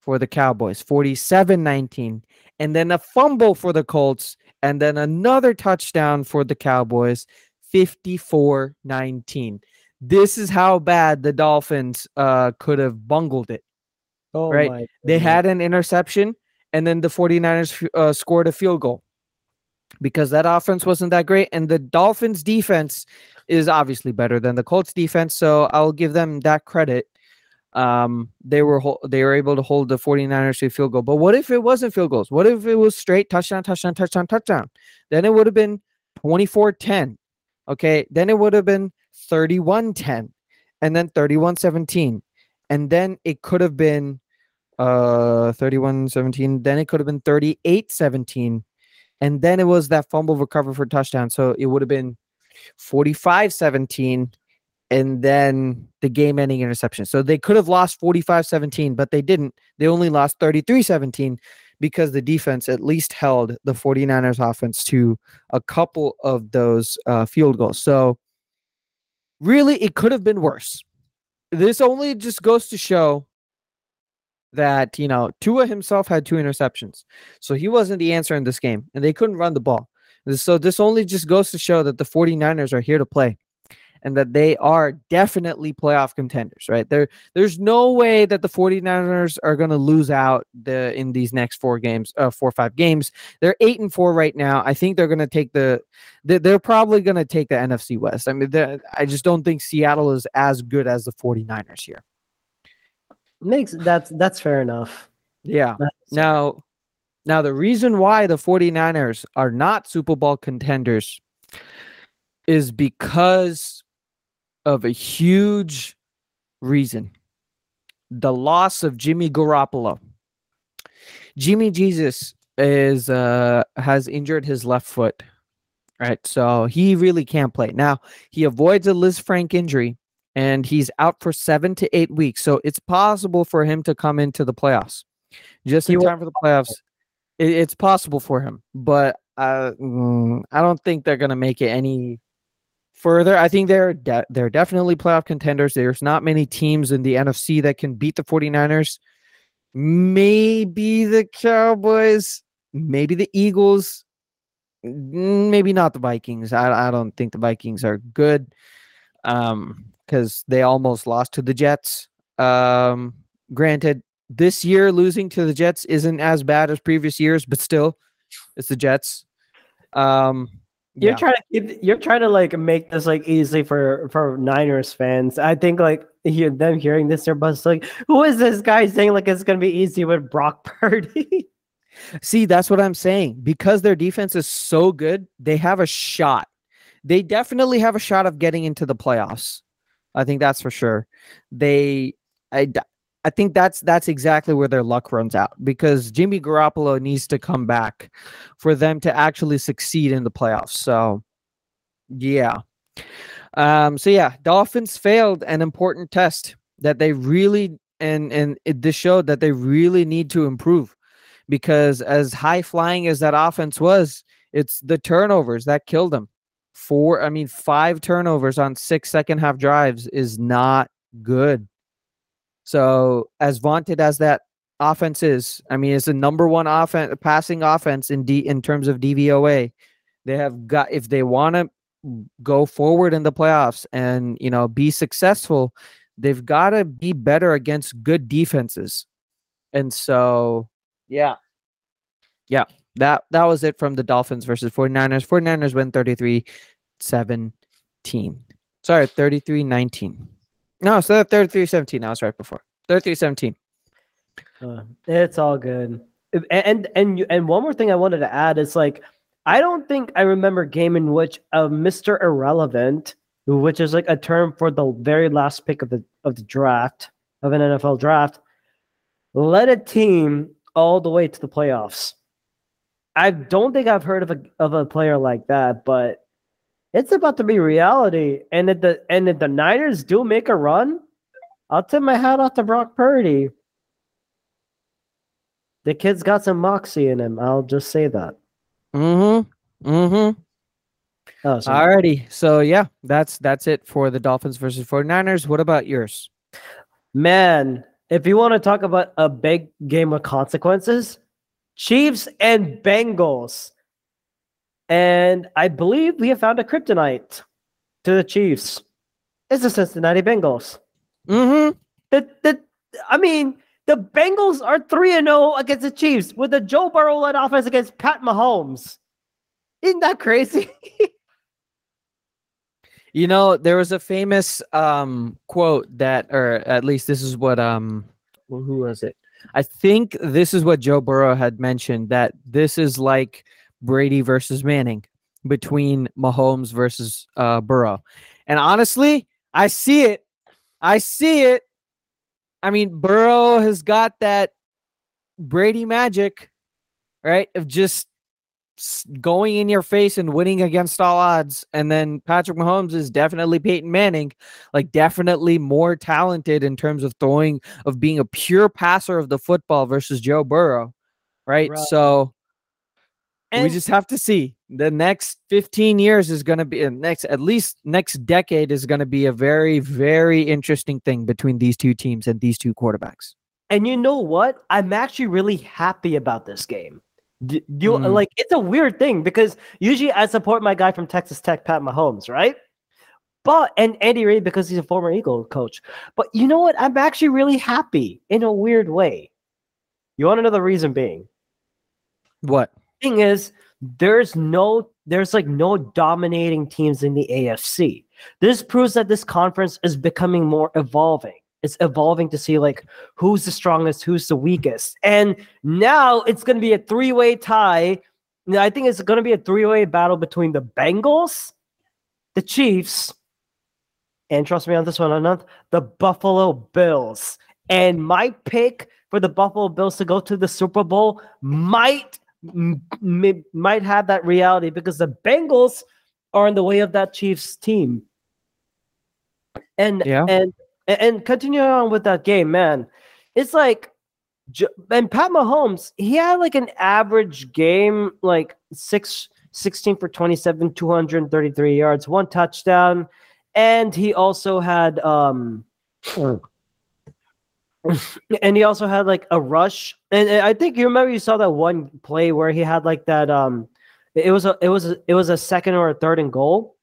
for the Cowboys, forty-seven nineteen. And then a fumble for the Colts. And then another touchdown for the Cowboys, fifty-four nineteen. This is how bad the Dolphins uh, could have bungled it. Oh, right? My they had an interception, and then the forty-niners uh, scored a field goal because that offense wasn't that great. And the Dolphins' defense is obviously better than the Colts' defense, so I'll give them that credit. Um, they were they were able to hold the forty-niners to a field goal. But what if it wasn't field goals? What if it was straight touchdown, touchdown, touchdown, touchdown? Then it would have been twenty-four ten. Okay, then it would have been thirty-one ten, and then thirty-one seventeen, and then it could have been uh thirty-one seventeen. Then it could have been thirty-eight seventeen, and then it was that fumble recovery for touchdown. So it would have been forty-five seventeen. And then the game-ending interception. So they could have lost forty-five seventeen, but they didn't. They only lost thirty-three seventeen because the defense at least held the forty-niners offense to a couple of those uh, field goals. So really, it could have been worse. This only just goes to show that, you know, Tua himself had two interceptions. So he wasn't the answer in this game, and they couldn't run the ball. So this only just goes to show that the 49ers are here to play and that they are definitely playoff contenders, right? There, there's no way that the 49ers are going to lose out the in these next four games, uh, four or five games. They're eight and four right now. I think they're going to take the they're, they're probably going to take the N F C West. I mean, I just don't think Seattle is as good as the 49ers here. Makes that's that's fair enough. Yeah. That's now Now, the reason why the 49ers are not Super Bowl contenders is because of a huge reason. The loss of Jimmy Garoppolo. Jimmy Jesus is uh, has injured his left foot, right? So he really can't play. Now, he avoids a Liz Frank injury, and he's out for seven to eight weeks. So it's possible for him to come into the playoffs. Just in time for the playoffs. It's possible for him, but uh, I don't think they're going to make it any further. I think they're de they're definitely playoff contenders. There's not many teams in the N F C that can beat the 49ers. Maybe the Cowboys, maybe the Eagles, maybe not the Vikings. I, I don't think the Vikings are good um, because they almost lost to the Jets. Um, granted, this year, losing to the Jets isn't as bad as previous years, but still, it's the Jets. Um, yeah. You're trying to you're trying to like make this like easy for for Niners fans. I think like hear them hearing this, they're just like, who is this guy saying like it's gonna be easy with Brock Purdy? See, that's what I'm saying. Because their defense is so good, they have a shot. They definitely have a shot of getting into the playoffs. I think that's for sure. They, I. I think that's that's exactly where their luck runs out, because Jimmy Garoppolo needs to come back for them to actually succeed in the playoffs. So, yeah. Um, so, yeah, Dolphins failed an important test that they really and and it, this showed that they really need to improve, because as high flying as that offense was, it's the turnovers that killed them. Four, I mean, five turnovers on six second half drives is not good. So as vaunted as that offense is, I mean, it's the number one offense, passing offense in D in terms of D V O A. They have got, if they want to go forward in the playoffs and, you know, be successful, they've got to be better against good defenses. And so, yeah, yeah, that that was it from the Dolphins versus 49ers. 49ers win thirty-three seventeen. Sorry, thirty-three nineteen. No, so thirty-three seventeen. I was right before. thirty-three seventeen. Uh, it's all good. And and and, you, and one more thing I wanted to add is, like, I don't think I remember a game in which a Mister Irrelevant, which is like a term for the very last pick of the of the draft, of an N F L draft, led a team all the way to the playoffs. I don't think I've heard of a of a player like that, but it's about to be reality. And if the and if the Niners do make a run, I'll tip my hat off to Brock Purdy. The kid's got some moxie in him. I'll just say that. Mm-hmm. Mm-hmm. Oh, alrighty. So yeah, that's that's it for the Dolphins versus 49ers. What about yours? Man, if you want to talk about a big game of consequences, Chiefs and Bengals. And I believe we have found a kryptonite to the Chiefs. It's the Cincinnati Bengals. Mm-hmm. The, the, I mean, the Bengals are three and oh against the Chiefs with the Joe Burrow-led offense against Pat Mahomes. Isn't that crazy? You know, there was a famous um, quote that, or at least this is what, um, well, who was it? I think this is what Joe Burrow had mentioned, that this is like Brady versus Manning, between Mahomes versus uh, Burrow. And honestly, I see it. I see it. I mean, Burrow has got that Brady magic, right, of just going in your face and winning against all odds. And then Patrick Mahomes is definitely Peyton Manning, like definitely more talented in terms of throwing, of being a pure passer of the football versus Joe Burrow, right? Right. So And we just have to see. The next fifteen years is going to be, next at least next decade is going to be a very, very interesting thing between these two teams and these two quarterbacks. And you know what? I'm actually really happy about this game. Do, do you, mm. Like, it's a weird thing because usually I support my guy from Texas Tech, Pat Mahomes, right? But and Andy Reid because he's a former Eagle coach. But you know what? I'm actually really happy in a weird way. You want to know the reason being? What? Thing is, there's no, there's like no dominating teams in the A F C. This proves that this conference is becoming more evolving. It's evolving to see like who's the strongest, who's the weakest, and now it's going to be a three-way tie. I think it's going to be a three-way battle between the Bengals, the Chiefs, and trust me on this one, Anant, the Buffalo Bills. And my pick for the Buffalo Bills to go to the Super Bowl might m- might have that reality because the Bengals are in the way of that Chiefs team. And yeah. and and continuing on with that game, man, it's like, and Pat Mahomes, he had like an average game, like six, sixteen for twenty-seven, two hundred thirty-three yards, one touchdown, and he also had um. And he also had like a rush, and, and I think you remember you saw that one play where he had like that. Um, it was a, it was, a, it was a second or a third and goal,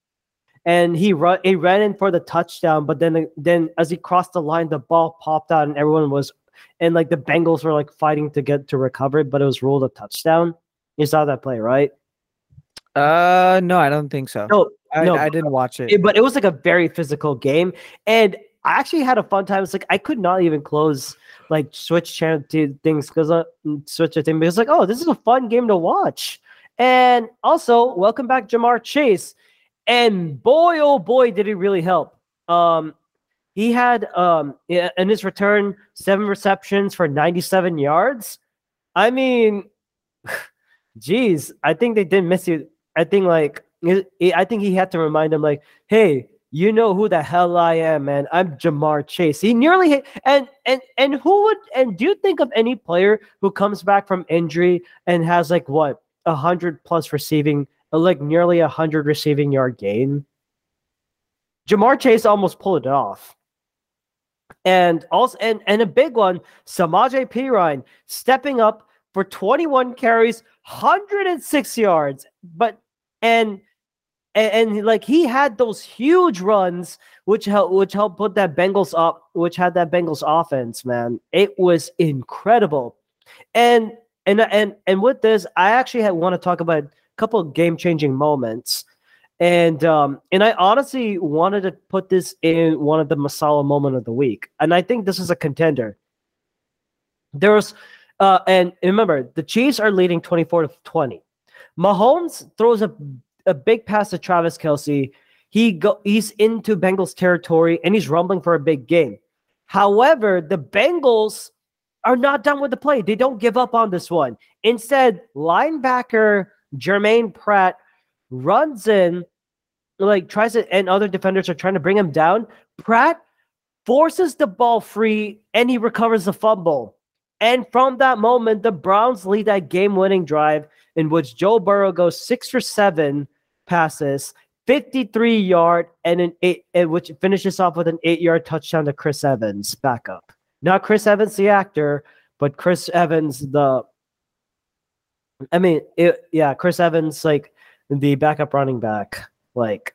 and he run, he ran in for the touchdown. But then, then as he crossed the line, the ball popped out, and everyone was, and like the Bengals were like fighting to get to recover it, but it was ruled a touchdown. You saw that play, right? Uh, no, I don't think so. No, I, no, I didn't watch it. it, but it was like a very physical game, and I actually had a fun time. It's like I could not even close, like switch channel to things because uh, switch a thing because like, oh, this is a fun game to watch. And also, welcome back, Ja'Marr Chase. And boy, oh boy, did he really help. Um, he had um in his return seven receptions for ninety-seven yards. I mean, geez, I think they didn't miss you. I think like I think he had to remind them like, hey. You know who the hell I am, man. I'm Ja'Marr Chase. He nearly hit, and and and who would and do you think of any player who comes back from injury and has like what a hundred plus receiving, like nearly a hundred receiving yard gain? Ja'Marr Chase almost pulled it off, and also and and a big one. Samaje Perine stepping up for twenty-one carries, one hundred six yards, but and. And, and like he had those huge runs, which helped, which helped put that Bengals up, which had that Bengals offense. Man, it was incredible. And and and and with this, I actually had, want to talk about a couple of game-changing moments. And um, and I honestly wanted to put this in one of the Masala moment of the week. And I think this is a contender. There's uh, and remember, the Chiefs are leading twenty-four to twenty. Mahomes throws a. A big pass to Travis Kelce. He go, he's into Bengals territory, and he's rumbling for a big game. However, the Bengals are not done with the play. They don't give up on this one. Instead, linebacker Jermaine Pratt runs in, like tries to, and other defenders are trying to bring him down. Pratt forces the ball free, and he recovers the fumble. And from that moment, the Browns lead that game-winning drive in which Joe Burrow goes six for seven. Passes fifty-three yard and an eight, and which finishes off with an eight-yard touchdown to Chris Evans, backup. Not Chris Evans, the actor, but Chris Evans, the. I mean, it, yeah, Chris Evans, like the backup running back. Like,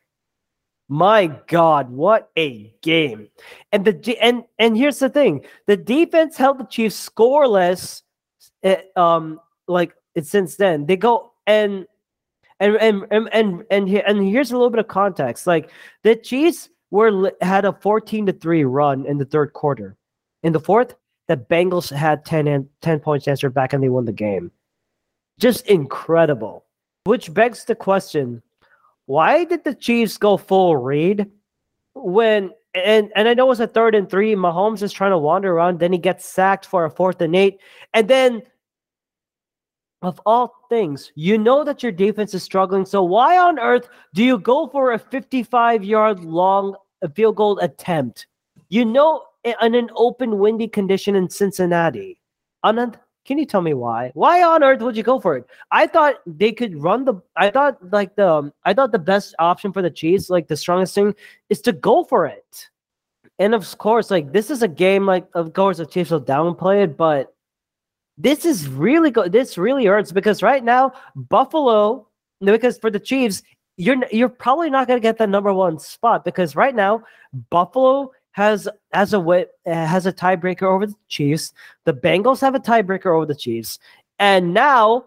my God, what a game! And the and and here's the thing: the defense held the Chiefs scoreless. It, um, like it since then they go and. And and and and and, here, and here's a little bit of context. Like the Chiefs were had a fourteen to three run in the third quarter. In the fourth, the Bengals had ten and ten points answered back, and they won the game. Just incredible. Which begs the question: why did the Chiefs go full Reid when? And and I know it's a third and three. Mahomes is trying to wander around. Then he gets sacked for a fourth and eight, and then. Of all things, you know that your defense is struggling, so why on earth do you go for a fifty-five-yard long field goal attempt? You know, in an open, windy condition in Cincinnati. Anant, can you tell me why? Why on earth would you go for it? I thought they could run the. I thought like the. I thought the best option for the Chiefs, like the strongest thing, is to go for it. And of course, like, this is a game, like, of course the Chiefs will downplay it, but this is really good. This really hurts because right now, Buffalo, because for the Chiefs, you're you're probably not going to get that number one spot because right now, Buffalo has as a has a tiebreaker over the Chiefs. The Bengals have a tiebreaker over the Chiefs, and now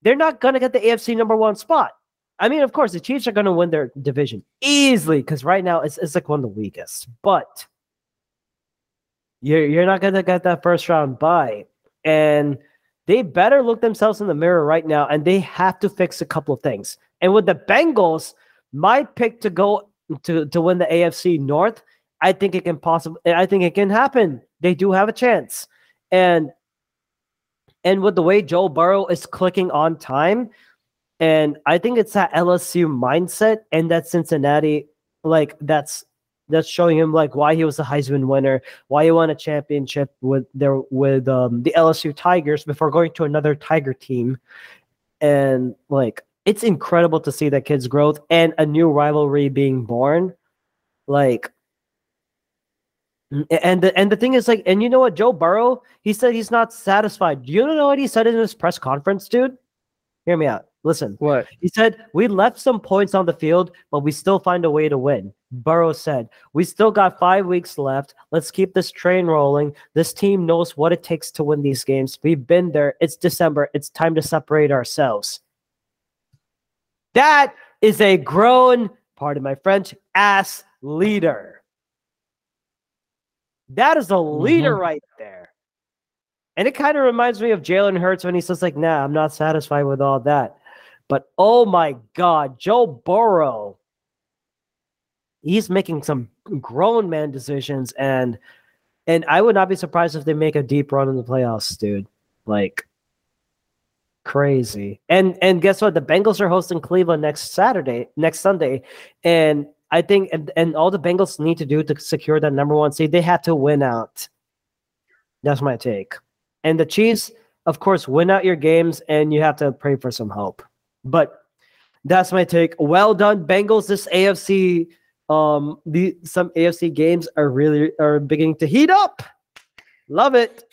they're not going to get the A F C number one spot. I mean, of course, the Chiefs are going to win their division easily because right now it's it's like one of the weakest. But you're you're not going to get that first round bye, and they better look themselves in the mirror right now, and they have to fix a couple of things. And with the Bengals, my pick to go to to win the A F C North, I think it can possibly, I think it can happen. They do have a chance, and and with the way Joe Burrow is clicking on time. And I think it's that L S U mindset and that Cincinnati, like that's that's showing him like why he was a Heisman winner, why he won a championship with their with um, the L S U Tigers before going to another Tiger team, and like it's incredible to see that kid's growth and a new rivalry being born, like. And the and the thing is like, and you know what, Joe Burrow, he said he's not satisfied. You know what he said in his press conference, dude? Hear me out. Listen, what? He said, we left some points on the field, but we still find a way to win. Burrow said, we still got five weeks left. Let's keep this train rolling. This team knows what it takes to win these games. We've been there. It's December. It's time to separate ourselves. That is a grown, pardon my French, ass leader. That is a leader mm-hmm. right there. And it kind of reminds me of Jalen Hurts when he says, like, nah, I'm not satisfied with all that. But, oh, my God, Joe Burrow, he's making some grown man decisions, and and I would not be surprised if they make a deep run in the playoffs, dude. Like, crazy. And and guess what? The Bengals are hosting Cleveland next Saturday, next Sunday, and I think and, and all the Bengals need to do to secure that number one seed, they have to win out. That's my take. And the Chiefs, of course, win out your games, and you have to pray for some help. But that's my take. Well done, Bengals. This A F C, um, the some A F C games are really are beginning to heat up. Love it.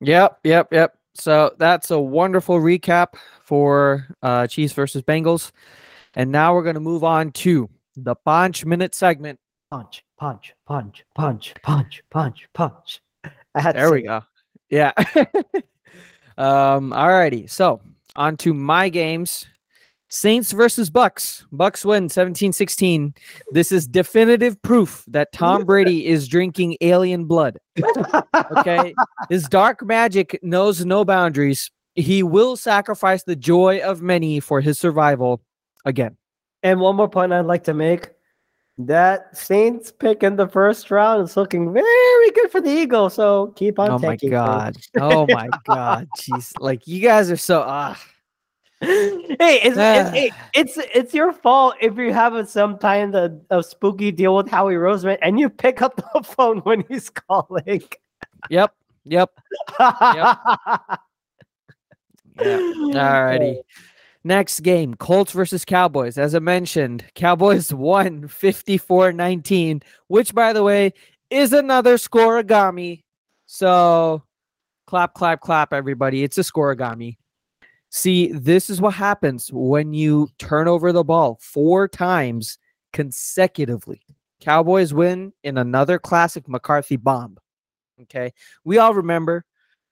Yep, yep, yep. So that's a wonderful recap for uh, Chiefs versus Bengals, and now we're going to move on to the punch minute segment. Punch, punch, punch, punch, punch, punch, punch. I had there we go. Yeah. um, all righty. So on to my games. Saints versus Bucks. Bucks win seventeen sixteen. This is definitive proof that Tom Brady is drinking alien blood. Okay. His dark magic knows no boundaries. He will sacrifice the joy of many for his survival again. And one more point I'd like to make. That Saints pick in the first round is looking very good for the Eagles, so keep on taking it. Oh, my God. Oh, my God. Jeez. Like, you guys are so, ah. Hey, it's, ah. It's, it's, it's, it's your fault if you have some kind of, of spooky deal with Howie Roseman and you pick up the phone when he's calling. Yep. Yep. Yep. Yeah. All righty. Next game, Colts versus Cowboys. As I mentioned, Cowboys won fifty-four nineteen, which, by the way, is another scoregami. So clap, clap, clap, everybody. It's a scoregami. See, this is what happens when you turn over the ball four times consecutively. Cowboys win in another classic McCarthy bomb. Okay, we all remember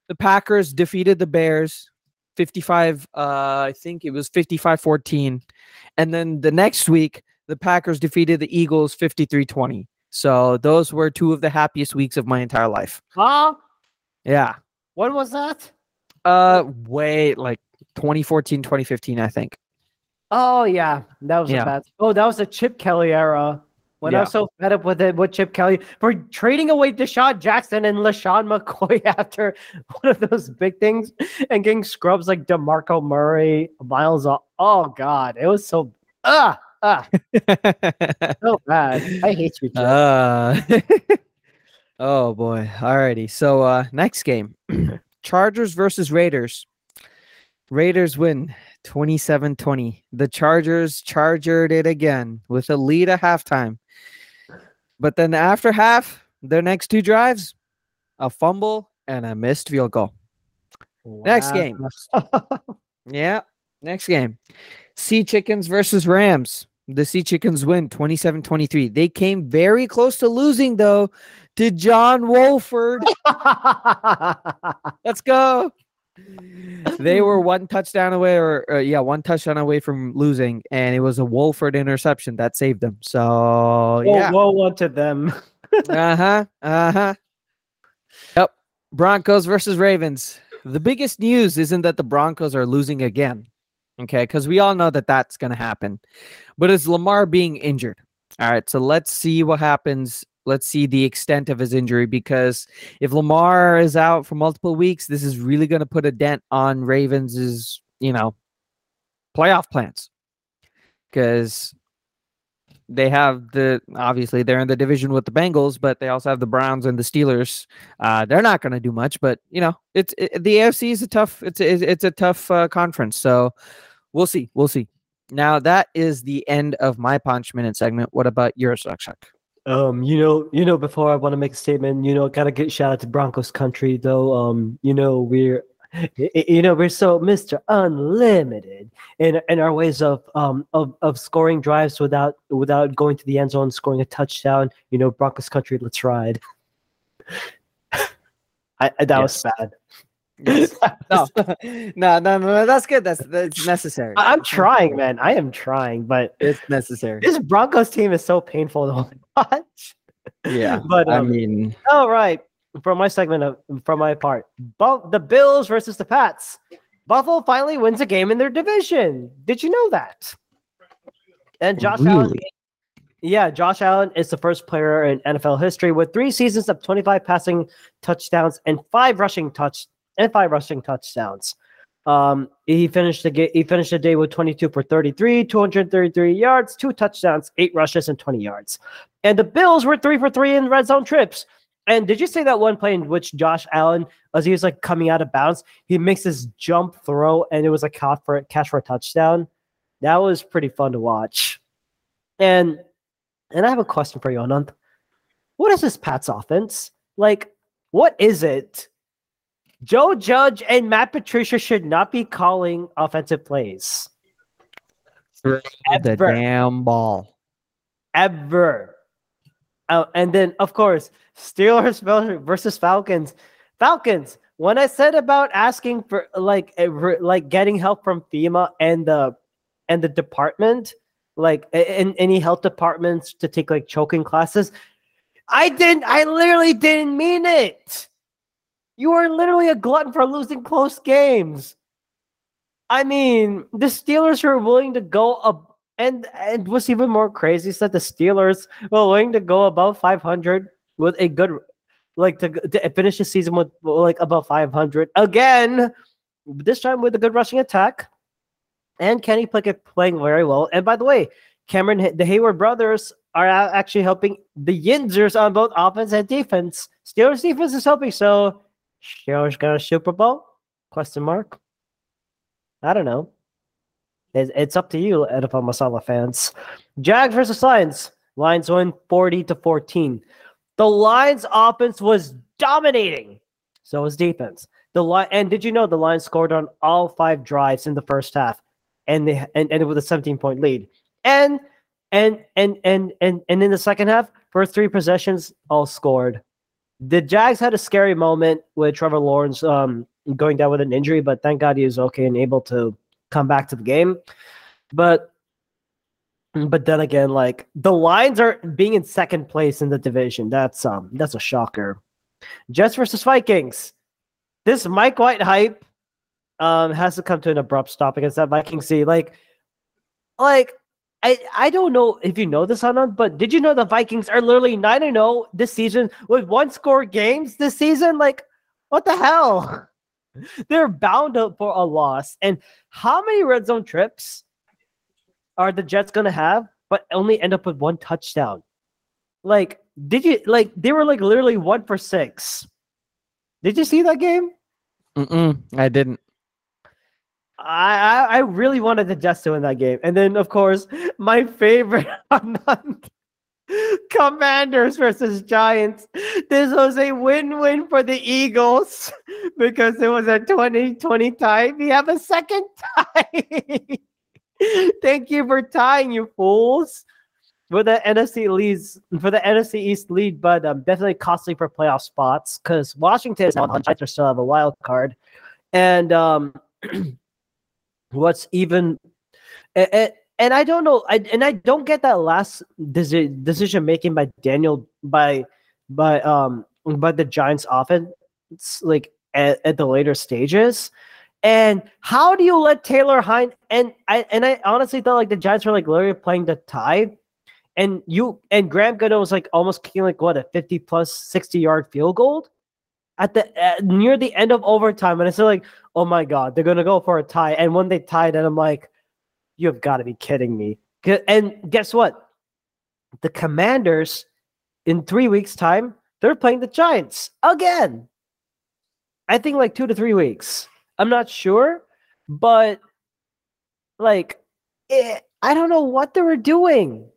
the Packers defeated the Bears. fifty-five, uh, I think it was fifty-five fourteen. And then the next week, the Packers defeated the Eagles fifty-three twenty. So those were two of the happiest weeks of my entire life. Huh? Yeah. When was that? Uh, Wait, like twenty fourteen, twenty fifteen, I think. Oh, yeah. That was yeah. a bad. Oh, that was the Chip Kelly era. When yeah. I was so fed up with it with Chip Kelly for trading away Deshaun Jackson and LaShawn McCoy after one of those big things and getting scrubs like DeMarco Murray, Miles. Oh, God. It was so ah, ah. so bad. I hate you, Chip. Uh, oh, boy. All righty. So uh, next game, Chargers versus Raiders. Raiders win twenty-seven twenty. The Chargers chargered it again with a lead at halftime. But then after half, their next two drives, a fumble and a missed field goal. Wow. Next game. Yeah, next game. Sea Chickens versus Rams. The Sea Chickens win twenty-seven twenty-three. They came very close to losing, though, to John Wolford. Let's go. They were one touchdown away, or uh, yeah, one touchdown away from losing, and it was a Wolford interception that saved them. So, yeah. Woe, woe to them. uh-huh, uh-huh. Yep. Broncos versus Ravens. The biggest news isn't that the Broncos are losing again. Okay, because we all know that that's going to happen. But is Lamar being injured? All right, so let's see what happens. Let's see the extent of his injury, because if Lamar is out for multiple weeks, this is really going to put a dent on Ravens' you know, playoff plans. Because they have the, obviously, they're in the division with the Bengals, but they also have the Browns and the Steelers. Uh, they're not going to do much, but, you know, it's it, the A F C is a tough, it's, it's, it's a tough uh, conference. So we'll see. We'll see. Now, that is the end of my Punch Minute segment. What about yours, Rukshak? Um, you know, you know, before I want to make a statement, you know, got to get shout out to Broncos country, though. Um, you know, we're, you know, we're so Mister Unlimited in in our ways of um of, of scoring drives without without going to the end zone, scoring a touchdown. You know, Broncos country, let's ride. I, that yes. was bad. Yes. No. no, no, no, no, that's good. That's that's necessary. I'm trying, man. I am trying, but it's necessary. This Broncos team is so painful to watch. Yeah, but um, I mean, all right. From my segment, of, from my part, Bo- the Bills versus the Pats. Buffalo finally wins a game in their division. Did you know that? And Josh really? Allen, yeah, Josh Allen is the first player in N F L history with three seasons of twenty-five passing touchdowns and five rushing touch and five rushing touchdowns. Um, he finished the ga- he finished the day with twenty-two for thirty-three, two hundred thirty-three yards, two touchdowns, eight rushes, and twenty yards. And the Bills were three for three in red zone trips. And did you see that one play in which Josh Allen, as he was like coming out of bounds, he makes this jump throw and it was a catch for catch for a touchdown? That was pretty fun to watch. And and I have a question for you, Anant. What is this Pats offense? Like, what is it? Joe Judge and Matt Patricia should not be calling offensive plays. Throw the damn ball. Ever. Uh, and then, of course, Steelers versus Falcons. Falcons. When I said about asking for like like getting help from FEMA and the and the department, like in any health departments to take like choking classes, I didn't. I literally didn't mean it. You are literally a glutton for losing close games. I mean, the Steelers were willing to go above. And and what's even more crazy is that the Steelers were willing to go above five hundred with a good, like to, to finish the season with like above five hundred again, this time with a good rushing attack, and Kenny Pickett playing very well. And by the way, Cameron, the Hayward brothers are actually helping the Yinzers on both offense and defense. Steelers defense is helping, so Steelers got a Super Bowl? Question mark. I don't know. It's up to you, N F L Masala fans. Jags versus Lions. Lions win forty to fourteen. The Lions' offense was dominating. So was defense. The Li- and did you know the Lions scored on all five drives in the first half, and they and ended with a seventeen-point lead. And and and and and and in the second half, first three possessions all scored. The Jags had a scary moment with Trevor Lawrence um, going down with an injury, but thank God he was okay and able to come back to the game. But but then again, like the Lions are being in second place in the division. That's um that's a shocker. Jets versus Vikings. This Mike White hype um has to come to an abrupt stop against that Vikings team. Like like I I don't know if you know this, Anand, but did you know the Vikings are literally nine and oh this season with one score games this season? Like, what the hell? They're bound up for a loss. And how many red zone trips are the Jets going to have but only end up with one touchdown? Like, did you, like, they were, like, literally one for six. Did you see that game? Mm-mm, I didn't. I I, I really wanted the Jets to win that game. And then, of course, my favorite Commanders versus Giants. This was a win-win for the Eagles because it was a twenty twenty tie. We have a second tie. Thank you for tying, you fools. For the N F C leads, for the N F C East lead, but um, definitely costly for playoff spots because Washington is now on. Giants still have a wild card, and um, what's even, and, and I don't know, I and I don't get that last decision making by Daniel by by um by the Giants offense like at, at the later stages. And how do you let Taylor Hine and I and I honestly thought like the Giants were like literally playing the tie, and you and Graham Gano was like almost kicking like what a fifty plus sixty yard field goal at the at, near the end of overtime, and I said like, oh my god, they're gonna go for a tie, and when they tied, and I'm like, you have got to be kidding me. And guess what? The Commanders in three weeks' time they're playing the Giants again. I think like two to three weeks. I'm not sure, but like, eh, I don't know what they were doing.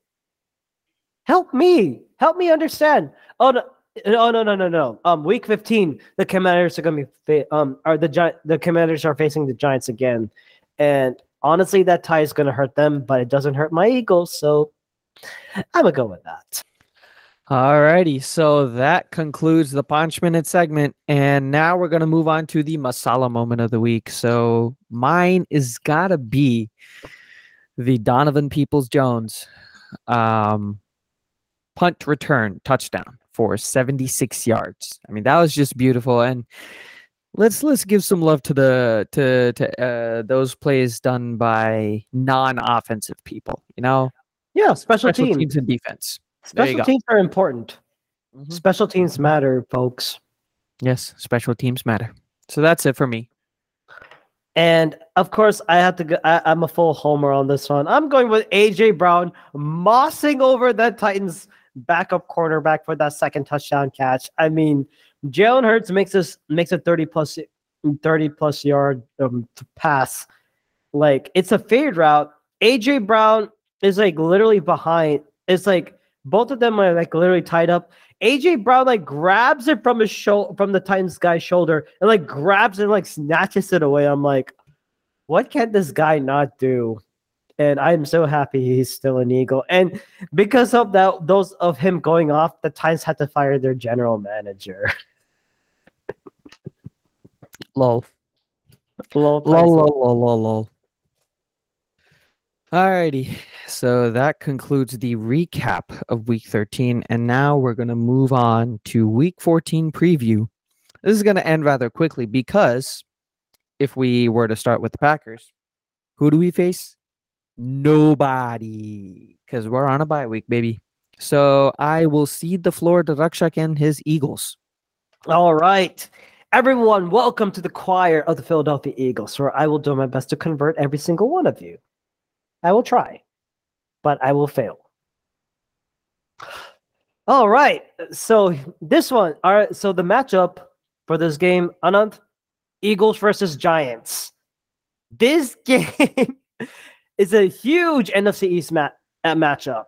Help me, help me understand. Oh no, oh, no, no, no, no. Um, week fifteen, the Commanders are gonna be fa um, are the Gi the Commanders are facing the Giants again, and honestly, that tie is gonna hurt them, but it doesn't hurt my Eagles, so I'm gonna go with that. Alrighty, so that concludes the Punch Minute segment, and now we're going to move on to the Masala moment of the week. So mine is got to be the Donovan Peoples-Jones um, punt return touchdown for seventy-six yards. I mean, that was just beautiful, and let's let's give some love to the to to uh, those plays done by non-offensive people, you know? Yeah, special, special teams. teams and defense. Special teams are important. Mm-hmm. Special teams matter, folks. Yes, special teams matter. So that's it for me. And of course, I have to. Go, I, I'm a full homer on this one. I'm going with A J Brown mossing over the Titans' backup cornerback for that second touchdown catch. I mean, Jalen Hurts makes this makes a thirty plus yard um, pass. Like it's a fade route. A J Brown is like literally behind. It's like. Both of them are like literally tied up. A J Brown like grabs it from his shoulder, from the Titans guy's shoulder, and like grabs it and like snatches it away. I'm like, what can this guy not do? And I'm so happy he's still an Eagle. And because of that, those of him going off, the Titans had to fire their general manager. Lol. Lol. Lol. Lol. Lol. Lol. Alrighty, so that concludes the recap of week thirteen, and now we're going to move on to week fourteen preview. This is going to end rather quickly because if we were to start with the Packers, who do we face? Nobody, because we're on a bye week, baby. So I will cede the floor to Rukshak and his Eagles. All right. Everyone, welcome to the choir of the Philadelphia Eagles, where I will do my best to convert every single one of you. I will try, but I will fail. All right. So this one, all right. So the matchup for this game, Anant, Eagles versus Giants. This game is a huge N F C East mat uh, matchup.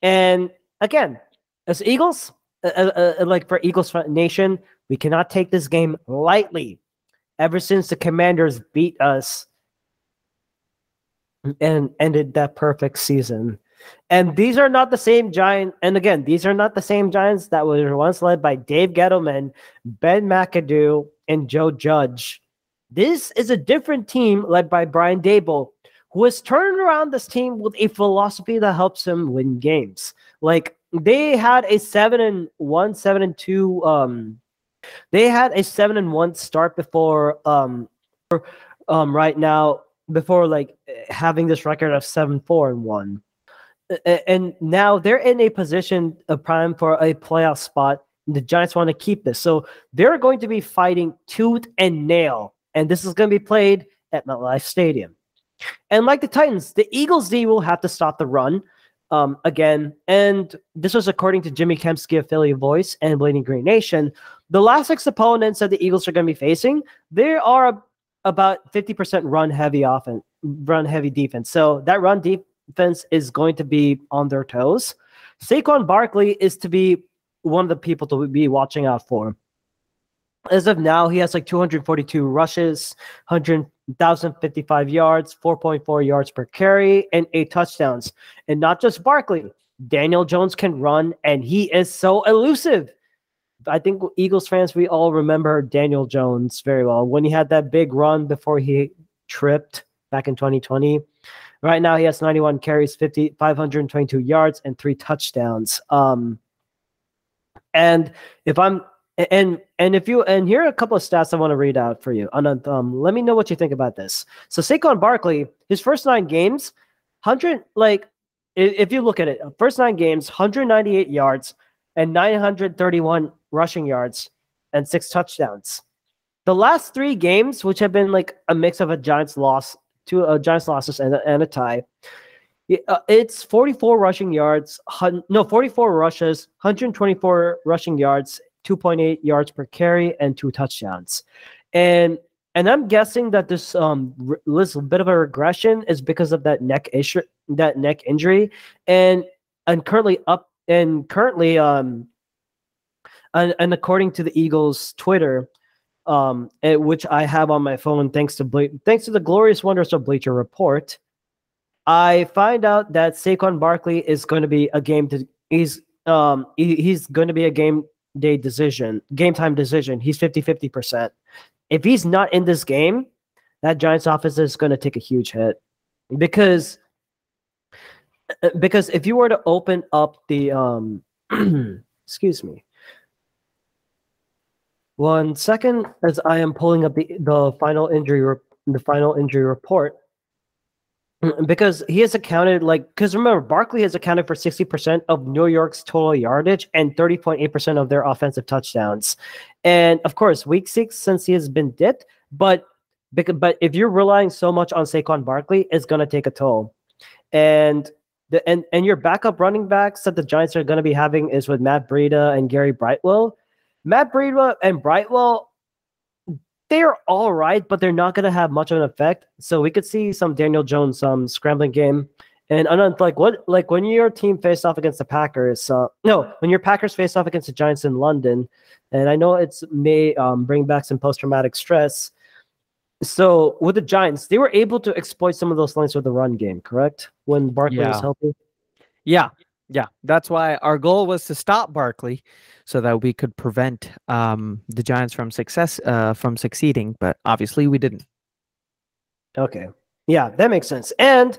And again, as Eagles, uh, uh, uh, like for Eagles Nation, we cannot take this game lightly. Ever since the Commanders beat us, and ended that perfect season. And these are not the same Giants. And again, these are not the same Giants that were once led by Dave Gettleman, Ben McAdoo, and Joe Judge. This is a different team led by Brian Daboll, who has turned around this team with a philosophy that helps him win games. Like they had a seven and one, seven and two. Um, they had a seven and one start before. Um, um, right now. Before like having this record of seven, four, and one, and now they're in a position of prime for a playoff spot. The Giants want to keep this, so they're going to be fighting tooth and nail. And this is going to be played at MetLife Stadium. And like the Titans, the Eagles D will have to stop the run um, again. And this was according to Jimmy Kempsky of Philly Voice and Bleeding Green Nation. The last six opponents that the Eagles are going to be facing, there are. A about fifty percent run heavy offense, run heavy defense. So that run defense is going to be on their toes. Saquon Barkley is to be one of the people to be watching out for. As of now, he has like two hundred forty-two rushes, one thousand fifty-five yards, four point four yards per carry, and eight touchdowns. And not just Barkley. Daniel Jones can run, and he is so elusive. I think Eagles fans, we all remember Daniel Jones very well. When he had that big run before he tripped back in twenty twenty. Right now, he has ninety-one carries, five hundred twenty-two yards, and three touchdowns. Um, and if I'm And and if you and here are a couple of stats I want to read out for you. Anant, um, let me know what you think about this. So Saquon Barkley, his first nine games, hundred like if you look at it, first nine games, one hundred ninety-eight yards and nine hundred thirty-one rushing yards and six touchdowns. The last three games, which have been like a mix of a Giants loss, two uh, Giants losses and, and a tie. It's forty-four rushing yards, no forty-four rushes, one hundred twenty-four rushing yards, two point eight yards per carry, and two touchdowns. And and I'm guessing that this um re- little bit of a regression is because of that neck issue, that neck injury. And and currently up and currently um and, and according to the Eagles Twitter, um it, which I have on my phone thanks to Ble- thanks to the glorious wonders of Bleacher Report, I find out that Saquon Barkley is going to be a game to he's um he, he's going to be a game day decision, game time decision. He's fifty-fifty percent. If he's not in this game, that Giants offense is going to take a huge hit, because because if you were to open up the um excuse me one second as I am pulling up the the final injury the final injury report, because he has accounted like because remember Barkley has accounted for sixty percent of New York's total yardage and thirty point eight percent of their offensive touchdowns. And of course, week six since he has been dipped, but but if you're relying so much on Saquon Barkley, it's going to take a toll. And the and and your backup running backs that the Giants are going to be having is with Matt Breida and Gary Brightwell. Matt Breida and Brightwell, they're all right, but they're not going to have much of an effect. So we could see some Daniel Jones um, scrambling game. And Anant, like what, like when your team faced off against the Packers, uh, no, when your Packers faced off against the Giants in London, and I know it's may um, bring back some post-traumatic stress. So with the Giants, they were able to exploit some of those lines with the run game, correct? When Barkley yeah. was healthy? Yeah, yeah. That's why our goal was to stop Barkley, so that we could prevent um, the Giants from success uh, from succeeding, but obviously we didn't. Okay, yeah, that makes sense. And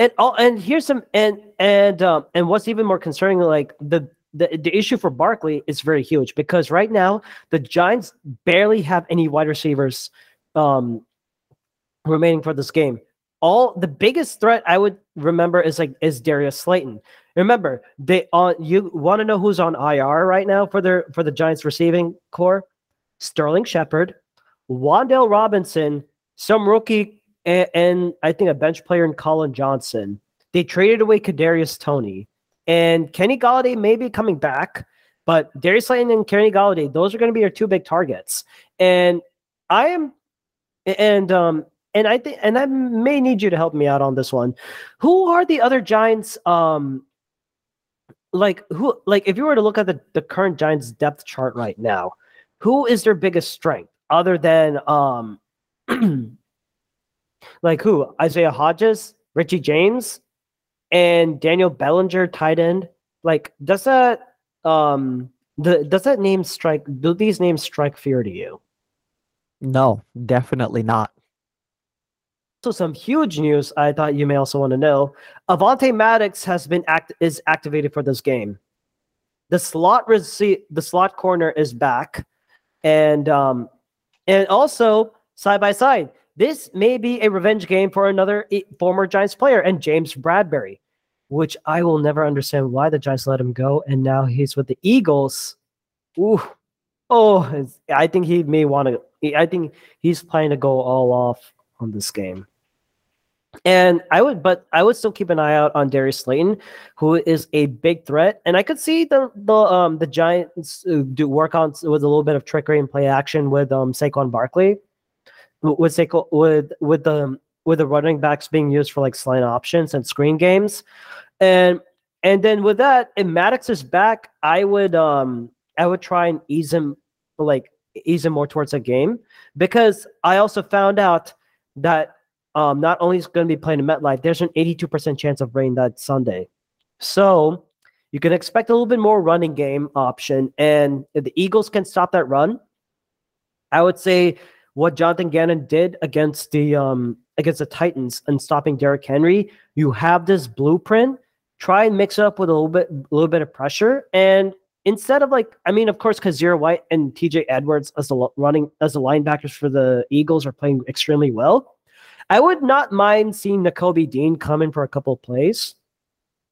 and all, and here's some and and um, and what's even more concerning, like the, the the issue for Barkley is very huge, because right now the Giants barely have any wide receivers um, remaining for this game. All the biggest threat I would remember is like is Darius Slayton. Remember, they on you want to know who's on I R right now for their for the Giants receiving core? Sterling Shepard, Wandale Robinson, some rookie, and, and I think a bench player in Colin Johnson. They traded away Kadarius Toney, and Kenny Golladay may be coming back, but Darius Slayton and Kenny Golladay, those are going to be your two big targets. And I am, and um. And I think, and I may need you to help me out on this one. Who are the other Giants? Um, like who? Like if you were to look at the, the current Giants depth chart right now, who is their biggest strength other than um, like who? Isaiah Hodges, Richie James, and Daniel Bellinger, tight end. Like does that um the does that name strike? Do these names strike fear to you? No, definitely not. So some huge news I thought you may also want to know. Avonte Maddox has been act is activated for this game. The slot rece- the slot corner is back, and um, and also side by side, this may be a revenge game for another e- former Giants player and James Bradbury, which I will never understand why the Giants let him go, and now he's with the Eagles. Ooh, oh, I think he may want to. I think he's planning to go all off on this game. And I would, but I would still keep an eye out on Darius Slayton, who is a big threat. And I could see the the um the Giants do work on with a little bit of trickery and play action with um Saquon Barkley, with Saquon with with the with the running backs being used for like slant options and screen games. And And then with that, if Maddox is back, I would um I would try and ease him like ease him more towards a game, because I also found out that um not only is going to be playing in MetLife, there's an eighty-two percent chance of rain that Sunday, so you can expect a little bit more running game option. And if the Eagles can stop that run, I would say what Jonathan Gannon did against the um against the Titans and stopping Derrick Henry, you have this blueprint. Try and mix it up with a little bit, a little bit of pressure, and instead of like, I mean, of course, Kazir White and T J Edwards as the running as the linebackers for the Eagles are playing extremely well. I would not mind seeing Nakobe Dean come in for a couple of plays,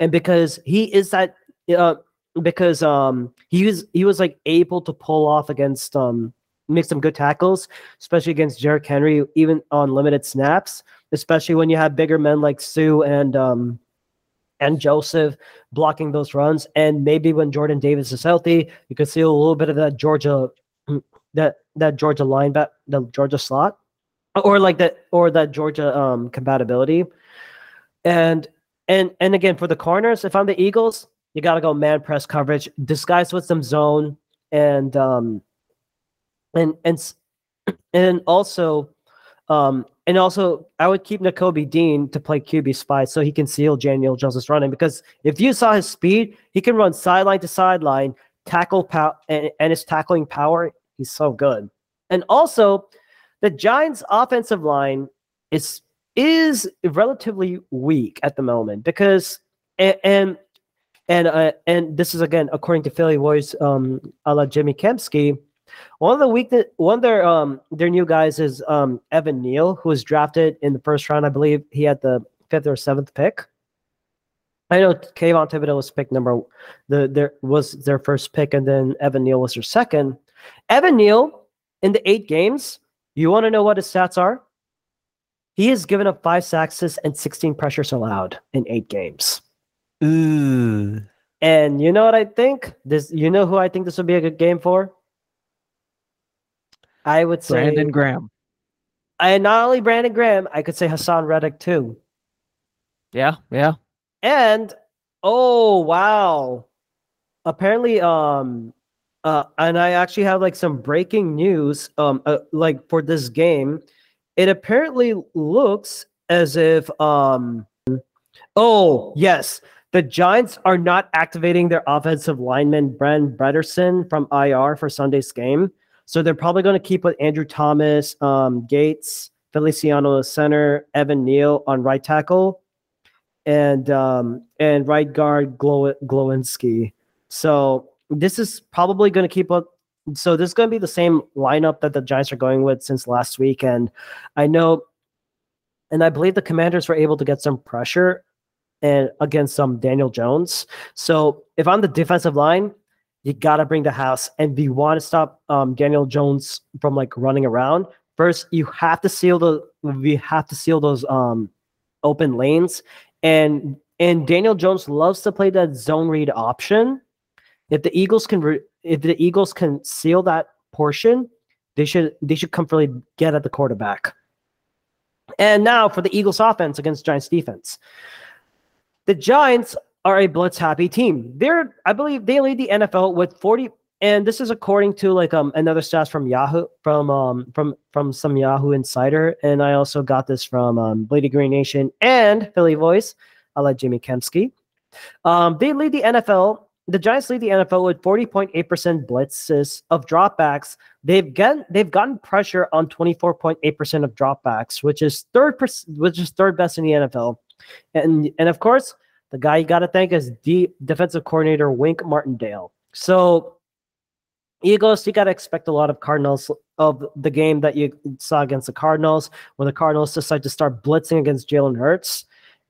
and because he is that, uh, because um, he was he was like able to pull off against um, make some good tackles, especially against Derrick Henry, even on limited snaps, especially when you have bigger men like Sue and. Um, and Joseph blocking those runs. And maybe when Jordan Davis is healthy, you can see a little bit of that Georgia that that Georgia linebacker, the Georgia slot, or like that or that Georgia um compatibility. And and and again, for the corners, if I'm the Eagles, you got to go man press coverage, disguise with some zone, and um and and and also Um, and also, I would keep Nakobe Dean to play Q B spy so he can seal Daniel Jones' running, because if you saw his speed, he can run sideline to sideline, tackle pow- and, and his tackling power, he's so good. And also, the Giants' offensive line is is relatively weak at the moment because and and and, uh, and this is again according to Philly Warriors, um, a la Jimmy Kempsky. One of the week that one of their um their new guys is um Evan Neal, who was drafted in the first round. I believe he had the fifth or seventh pick. I know Kayvon Thibodeau was pick number the there was their first pick, and then Evan Neal was their second. Evan Neal in the eight games, you want to know what his stats are? He has given up five sacks and sixteen pressures allowed in eight games. Ooh. And you know what I think? This you know who I think this would be a good game for? I would say Brandon Graham. And not only Brandon Graham, I could say Hassan Reddick too. Yeah, yeah. And oh wow. Apparently, um uh and I actually have like some breaking news um uh, like for this game. It apparently looks as if um oh yes, the Giants are not activating their offensive lineman Brent Bredesen from I R for Sunday's game. So they're probably going to keep with Andrew Thomas, um, Gates, Feliciano center, Evan Neal on right tackle, and um, and right guard Glo- Glowinski. So this is probably going to keep up. So this is going to be the same lineup that the Giants are going with since last week. And I know, and I believe the Commanders were able to get some pressure and against some Daniel Jones. So if I'm the defensive line, you got to bring the house, and we want to stop um, Daniel Jones from like running around. First, you have to seal the we have to seal those um, open lanes, and and Daniel Jones loves to play that zone read option. If the Eagles can re- if the Eagles can seal that portion, they should they should comfortably get at the quarterback. And now for the Eagles offense against Giants defense. The Giants are a blitz happy team. They're, I believe, they lead the N F L with forty, and this is according to like um another stats from Yahoo, from um from from some Yahoo insider, and I also got this from um, Bleeding Green Nation and Philly Voice, a la Jimmy Kempsky. Um, they lead the N F L. The Giants lead the N F L with forty point eight percent blitzes of dropbacks. They've gotten they've gotten pressure on twenty-four point eight percent of dropbacks, which is third which is third best in the N F L, and and of course. The guy you got to thank is D defensive coordinator Wink Martindale. So, Eagles, you got to expect a lot of Cardinals of the game that you saw against the Cardinals, when the Cardinals decided to start blitzing against Jalen Hurts.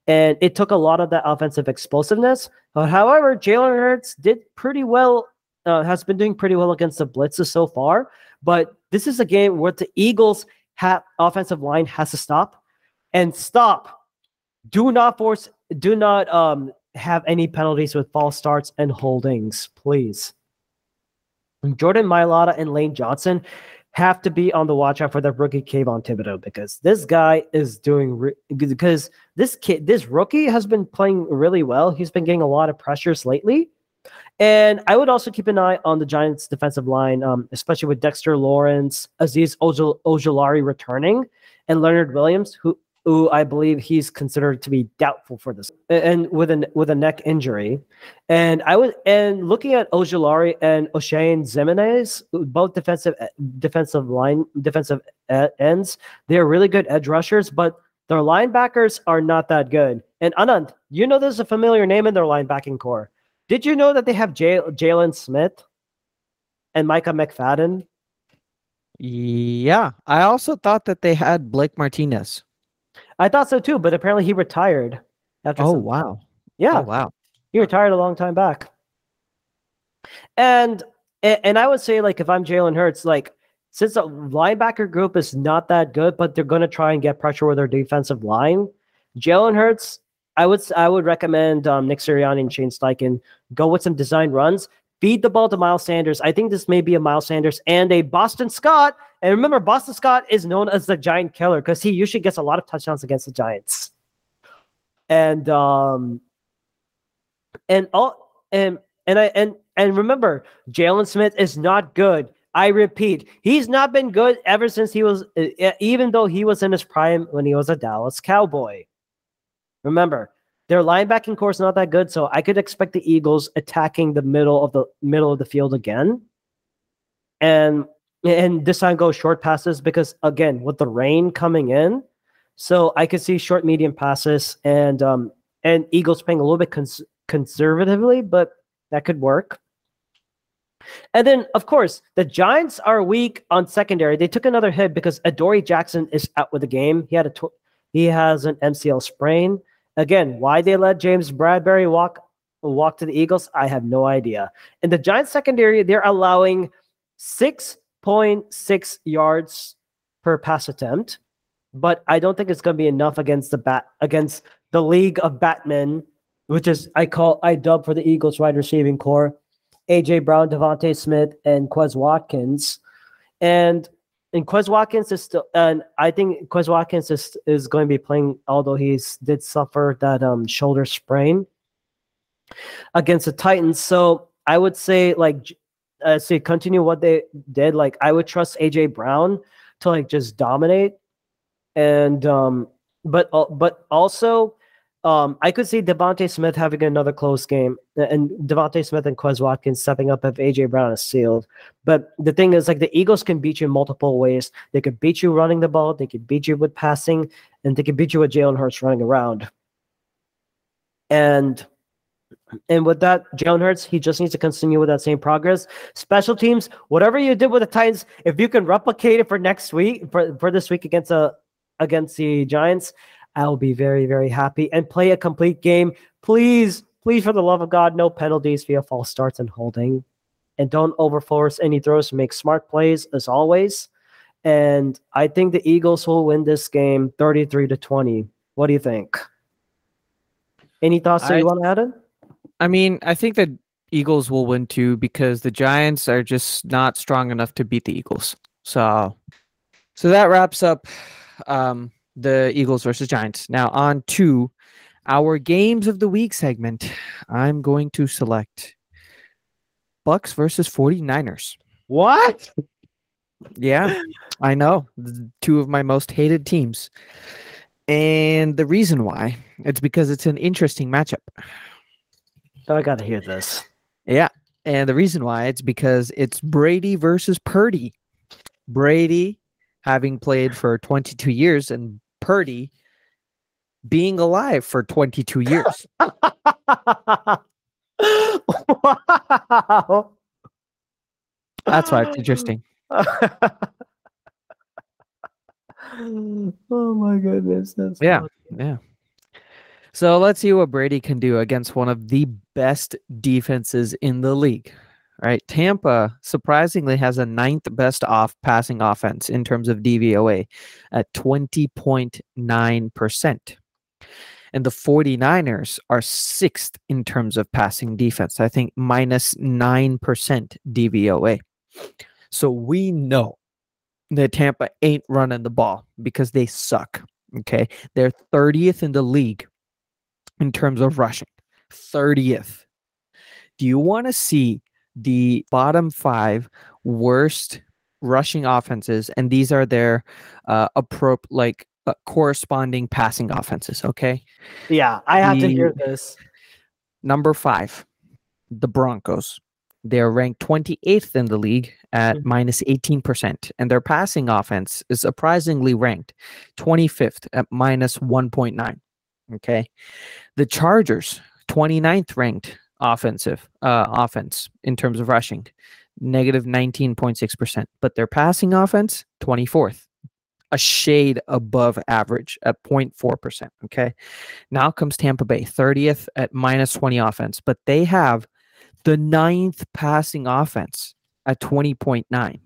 And it took a lot of that offensive explosiveness. But however, Jalen Hurts did pretty well, uh, has been doing pretty well against the blitzes so far. But this is a game where the Eagles' ha- offensive line has to stop and stop. Do not force. Do not um, have any penalties with false starts and holdings, please. Jordan Mailata and Lane Johnson have to be on the watch out for that rookie Kayvon Thibodeau, because this guy is doing re- because this kid, this rookie has been playing really well. He's been getting a lot of pressures lately. And I would also keep an eye on the Giants' defensive line, um, especially with Dexter Lawrence, Azeez Ojul- Ojulari returning, and Leonard Williams, who, who I believe he's considered to be doubtful for this, and with an with a neck injury. And I would and looking at Ojulari and Oshane Ximines, both defensive defensive line defensive ends, they are really good edge rushers, but their linebackers are not that good. And Anant, you know, there's a familiar name in their linebacking core. Did you know that they have J- Jalen Smith and Micah McFadden? Yeah. I also thought that they had Blake Martinez. I thought so too, but apparently he retired. After oh, some- wow. Yeah. Oh, wow. He retired a long time back. And and I would say, like, if I'm Jalen Hurts, like, since the linebacker group is not that good, but they're going to try and get pressure with their defensive line, Jalen Hurts, I would I would recommend um, Nick Sirianni and Shane Steichen go with some design runs. Feed the ball to Miles Sanders. I think this may be a Miles Sanders and a Boston Scott. And remember, Boston Scott is known as the Giant Killer because he usually gets a lot of touchdowns against the Giants. And um, and all and and I and and remember, Jalen Smith is not good. I repeat, he's not been good ever since he was, even though he was in his prime when he was a Dallas Cowboy. Remember, their linebacking core is not that good, so I could expect the Eagles attacking the middle of the middle of the field again, and and this time go short passes because, again, with the rain coming in, so I could see short medium passes and um and Eagles playing a little bit cons- conservatively, but that could work. And then, of course, the Giants are weak on secondary. They took another hit because Adoree Jackson is out with the game. He had a tw- he has an M C L sprain. Again, why they let James Bradbury walk walk to the Eagles, I have no idea. In the Giants secondary, they're allowing six point six yards per pass attempt, but I don't think it's going to be enough against the bat against the League of Batmen, which is I call I dub for the Eagles wide receiving core, A J Brown, Devontae Smith, and Quez Watkins, and. And Quez Watkins is still, and I think Quez Watkins is is going to be playing, although he's did suffer that um, shoulder sprain against the Titans. So I would say, like, uh, say continue what they did. Like, I would trust A J Brown to like just dominate, and um, but uh, but also, um, I could see Devontae Smith having another close game, and Devontae Smith and Quez Watkins stepping up if A J Brown is sealed. But the thing is, like, the Eagles can beat you in multiple ways. They could beat you running the ball, they could beat you with passing, and they could beat you with Jalen Hurts running around. And and with that, Jalen Hurts, he just needs to continue with that same progress. Special teams, whatever you did with the Titans, if you can replicate it for next week, for, for this week against uh, against the Giants, I'll be very, very happy. And play a complete game. Please, please, for the love of God, no penalties via false starts and holding. And don't overforce any throws. Make smart plays, as always. And I think the Eagles will win this game thirty-three to twenty. What do you think? Any thoughts I, that you want to add in? I mean, I think the Eagles will win too because the Giants are just not strong enough to beat the Eagles. So, so that wraps up... Um, the Eagles versus Giants. Now on to our games of the week segment. I'm going to select Bucks versus 49ers. What? Yeah, I know. Two of my most hated teams. And the reason why, it's because it's an interesting matchup. Oh, I got to hear this. Yeah. And the reason why, it's because it's Brady versus Purdy. Brady having played for twenty-two years and Purdy being alive for twenty-two years. Wow. That's why it's interesting. Oh my goodness. That's yeah. Funny. Yeah. So let's see what Brady can do against one of the best defenses in the league. All right, Tampa surprisingly has a ninth best off passing offense in terms of D V O A at twenty point nine percent. And the 49ers are sixth in terms of passing defense. I think minus nine percent D V O A. So we know that Tampa ain't running the ball because they suck. Okay. They're thirtieth in the league in terms of rushing. thirtieth. Do you want to see the bottom five worst rushing offenses? And these are their uh, appro- like uh, corresponding passing offenses. Okay. Yeah. I have the, to hear this. Number five, the Broncos. They're ranked twenty-eighth in the league at mm-hmm. minus eighteen percent. And their passing offense is surprisingly ranked twenty-fifth at minus one point nine. Okay. The Chargers, twenty-ninth ranked offensive uh, offense in terms of rushing, negative nineteen point six percent. But their passing offense, twenty-fourth, a shade above average at zero point four percent. Okay. Now comes Tampa Bay, thirtieth at minus twenty offense. But they have the ninth passing offense at twenty point nine.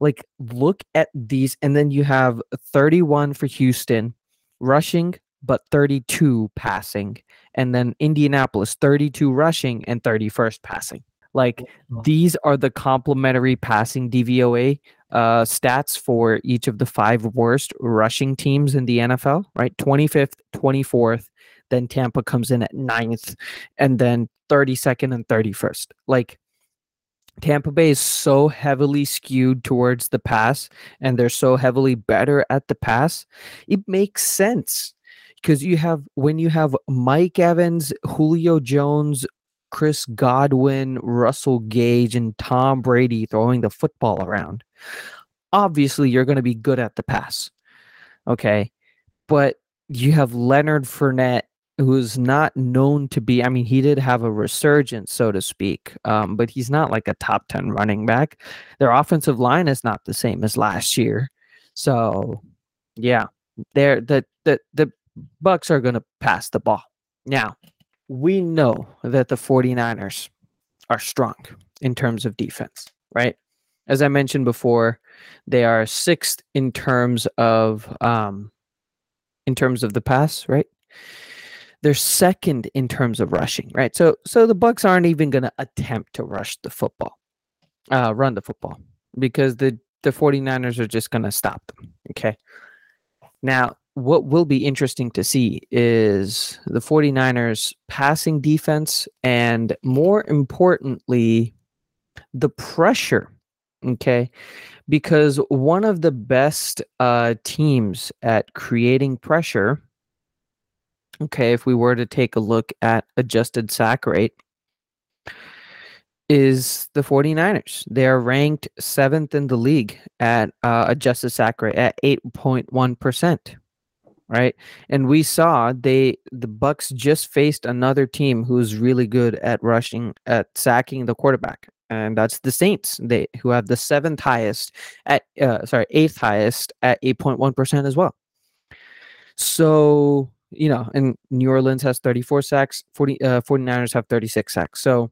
Like, look at these. And then you have thirty-one for Houston rushing, but thirty-two passing. And then Indianapolis, thirty-two rushing and thirty-first passing. Like, these are the complementary passing D V O A uh, stats for each of the five worst rushing teams in the N F L, right? twenty-fifth, twenty-fourth. Then Tampa comes in at ninth, and then thirty-second and thirty-first. Like, Tampa Bay is so heavily skewed towards the pass, and they're so heavily better at the pass. It makes sense because you have, when you have Mike Evans, Julio Jones, Chris Godwin, Russell Gage, and Tom Brady throwing the football around, obviously you're going to be good at the pass. Okay. But you have Leonard Fournette, who's not known to be, I mean, he did have a resurgence, so to speak, um, but he's not like a top ten running back. Their offensive line is not the same as last year. So, yeah, they're, the, the, the Bucs are going to pass the ball. Now, we know that the 49ers are strong in terms of defense, right? As I mentioned before, they are sixth in terms of um, in terms of the pass, right? They're second in terms of rushing, right? So so the Bucs aren't even going to attempt to rush the football, uh, run the football, because the, the 49ers are just going to stop them, okay? Now, what will be interesting to see is the 49ers passing defense and, more importantly, the pressure, okay? Because one of the best uh, teams at creating pressure, okay, if we were to take a look at adjusted sack rate, is the 49ers. They are ranked seventh in the league at uh, adjusted sack rate at eight point one percent, right? And we saw they the Bucs just faced another team who's really good at rushing, at sacking the quarterback, and that's the Saints, they who have the seventh highest at uh, sorry, eighth highest at eight point one percent as well. So, you know, and New Orleans has thirty-four sacks, forty, uh, 49ers have thirty-six sacks. So,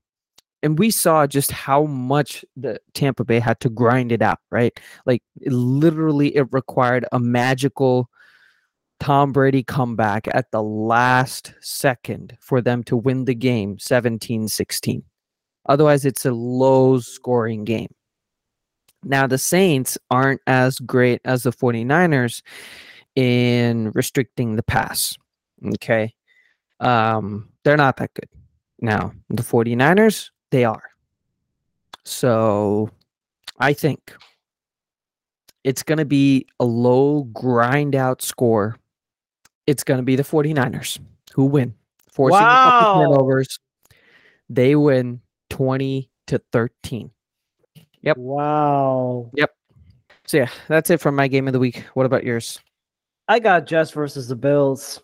and we saw just how much the Tampa Bay had to grind it out, right? Like, it literally, it required a magical Tom Brady comeback at the last second for them to win the game seventeen sixteen. Otherwise, it's a low-scoring game. Now, the Saints aren't as great as the 49ers in restricting the pass. Okay. Um, they're not that good. Now, the 49ers, they are. So I think it's going to be a low grind out score. It's going to be the 49ers who win. Forcing wow. a couple turnovers. They win twenty to thirteen. Yep. Wow. Yep. So yeah, that's it from my game of the week. What about yours? I got Jets versus the Bills.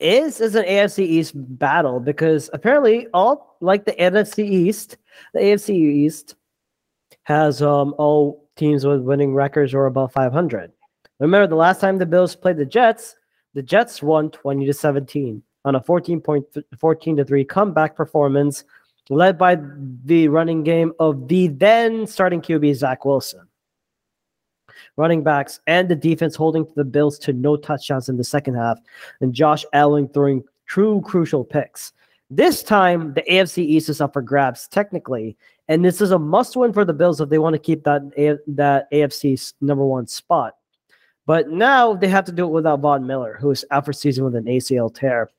Is is an A F C East battle, because apparently all, like the N F C East, the A F C East has um all teams with winning records or above five hundred. Remember the last time the Bills played the Jets, the Jets won twenty to seventeen on a fourteen to three comeback performance led by the running game of the then starting Q B Zach Wilson. Running backs and the defense holding the Bills to no touchdowns in the second half, and Josh Allen throwing true crucial picks. This time, the A F C East is up for grabs technically, And this is a must-win for the Bills if they want to keep that A- that A F C number one spot. But now they have to do it without Von Miller, who is out for season with an A C L tear.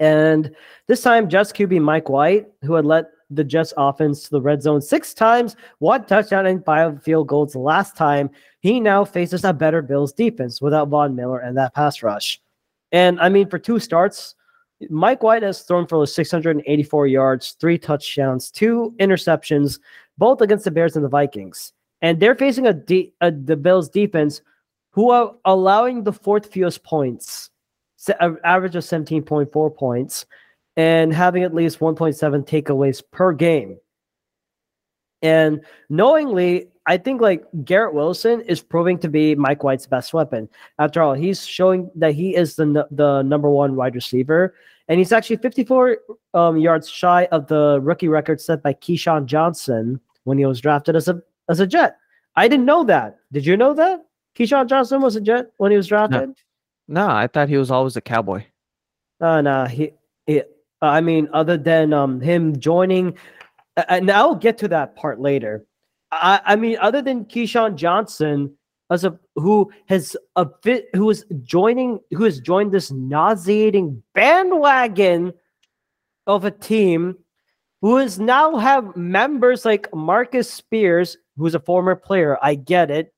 And this time, Jets Q B Mike White, who had led the Jets offense to the red zone six times, one touchdown and five field goals last time, he now faces a better Bills defense without Von Miller and that pass rush. And, I mean, for two starts, Mike White has thrown for six hundred eighty-four yards, three touchdowns, two interceptions, both against the Bears and the Vikings. And they're facing a, de- a the Bills defense who are allowing the fourth fewest points, an average of seventeen point four points, and having at least one point seven takeaways per game. And knowingly, I think like Garrett Wilson is proving to be Mike White's best weapon. After all, he's showing that he is the n- the number one wide receiver, and he's actually fifty-four um, yards shy of the rookie record set by Keyshawn Johnson when he was drafted as a as a Jet. I didn't know that. Did you know that Keyshawn Johnson was a Jet when he was drafted? No, no, I thought he was always a Cowboy. Uh, no, he, he. I mean, other than um him joining. And I'll get to that part later. I, I mean, other than Keyshawn Johnson, as a who has a fit, who is joining, who has joined this nauseating bandwagon of a team, who is now have members like Marcus Spears, who's a former player. I get it.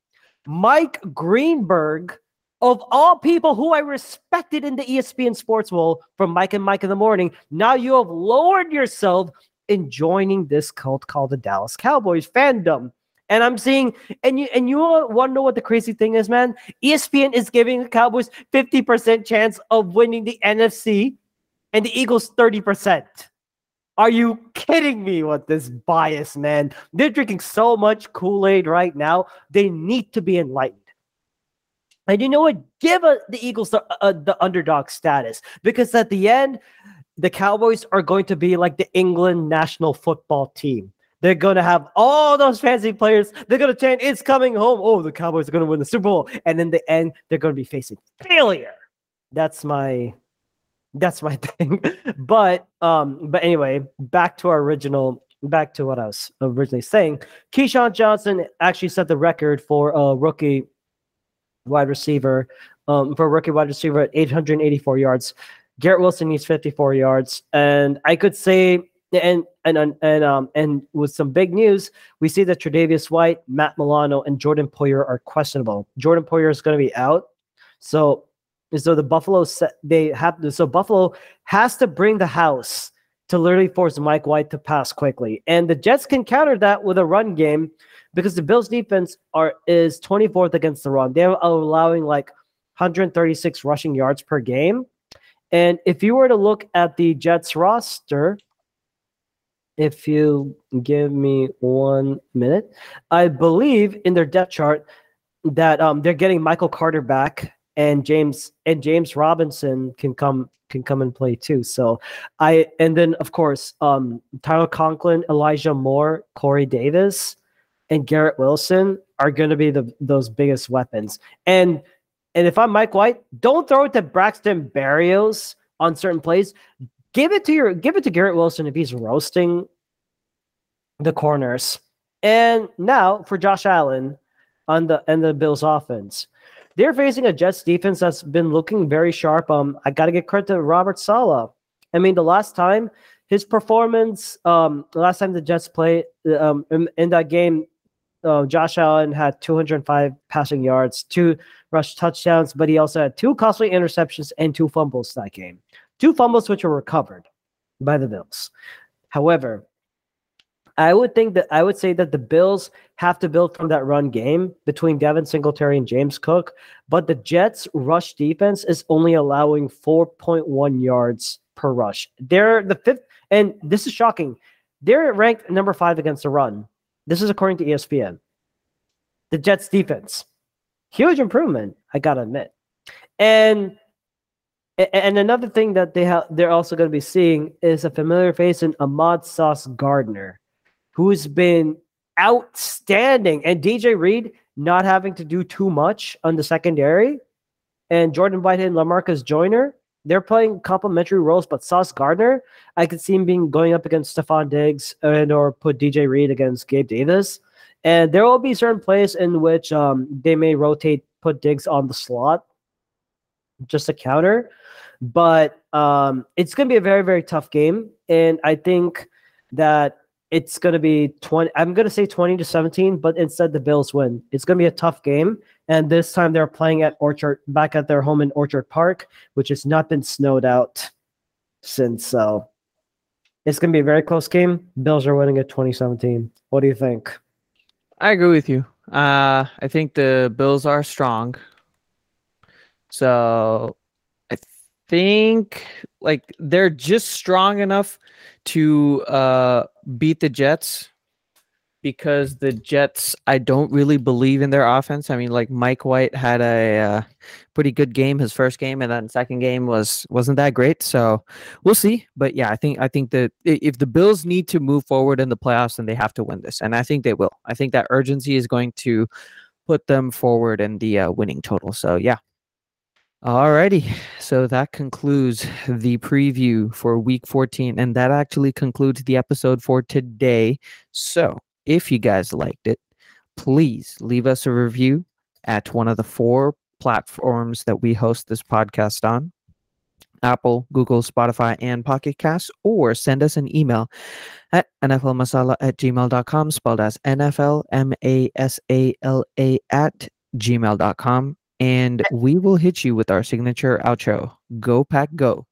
Mike Greenberg, of all people who I respected in the E S P N Sports world from Mike and Mike in the Morning. Now you have lowered yourself in joining this cult called the Dallas Cowboys fandom. And I'm seeing, and you and you want to know what the crazy thing is, man? E S P N is giving the Cowboys fifty percent chance of winning the N F C and the Eagles thirty percent. Are you kidding me with this bias, man? They're drinking so much Kool-Aid right now. They need to be enlightened. And you know what? Give uh, the Eagles the, uh, the underdog status, because at the end, the Cowboys are going to be like the England national football team. They're going to have all those fancy players. They're going to chant, it's coming home. Oh, the Cowboys are going to win the Super Bowl. And in the end, they're going to be facing failure. That's my that's my thing. but um, but anyway, back to our original, back to what I was originally saying. Keyshawn Johnson actually set the record for a rookie wide receiver, um, for a rookie wide receiver at eight hundred eighty-four yards. Garrett Wilson needs fifty-four yards, and I could say, and and and um and with some big news, we see that Tre'Davious White, Matt Milano, and Jordan Poyer are questionable. Jordan Poyer is going to be out, so so the Buffalo they have so Buffalo has to bring the house to literally force Mike White to pass quickly, and the Jets can counter that with a run game because the Bills' defense are is twenty-fourth against the run. They're allowing like one hundred thirty-six rushing yards per game. And if you were to look at the Jets roster, if you give me one minute, I believe in their depth chart that um, they're getting Michael Carter back, and James and James Robinson can come can come and play too. So I and then of course um, Tyler Conklin, Elijah Moore, Corey Davis, and Garrett Wilson are going to be the those biggest weapons. And And if I'm Mike White, don't throw it to Braxton Berrios on certain plays. Give it to your, give it to Garrett Wilson if he's roasting the corners. And now for Josh Allen on the and the Bills offense, they're facing a Jets defense that's been looking very sharp. Um, I got to give credit to Robert Saleh. I mean, the last time his performance, um, the last time the Jets played um in, in that game. Uh, Josh Allen had two hundred five passing yards, two rush touchdowns, but he also had two costly interceptions and two fumbles that game. Two fumbles which were recovered by the Bills. However, I would think that I would say that the Bills have to build from that run game between Devin Singletary and James Cook, but the Jets' rush defense is only allowing four point one yards per rush. They're the fifth, and this is shocking. They're ranked number five against the run. This is according to E S P N. The Jets' defense. Huge improvement, I gotta admit. And and another thing that they have they're also gonna be seeing is a familiar face in Ahmad Sauce Gardner, who's been outstanding. And D J Reed not having to do too much on the secondary. And Jordan Whitehead and LaMarcus Joyner they're playing complementary roles, but Sauce Gardner, I could see him being going up against Stephon Diggs and or put D J Reed against Gabe Davis. And there will be certain plays in which um, they may rotate, put Diggs on the slot, just a counter. But um, it's going to be a very, very tough game. And I think that it's going to be twenty. I'm going to say twenty to seventeen, but instead the Bills win. It's going to be a tough game. And this time they're playing at Orchard, back at their home in Orchard Park, which has not been snowed out since. So it's going to be a very close game. Bills are winning at twenty seventeen. What do you think? I agree with you. Uh, I think the Bills are strong. So I think like they're just strong enough to uh, beat the Jets, because the Jets, I don't really believe in their offense. I mean, like Mike White had a uh, pretty good game, his first game, and then second game was wasn't that great. So we'll see. But yeah, I think I think that if the Bills need to move forward in the playoffs, then they have to win this, and I think they will. I think that urgency is going to put them forward in the uh, winning total. So yeah. Alrighty, so that concludes the preview for week fourteen, and that actually concludes the episode for today. So if you guys liked it, please leave us a review at one of the four platforms that we host this podcast on: Apple, Google, Spotify, and Pocket Cast, or send us an email at N F L Masala at gmail dot com, spelled as N F L M A S A L A at gmail dot com. And we will hit you with our signature outro. Go Pack Go.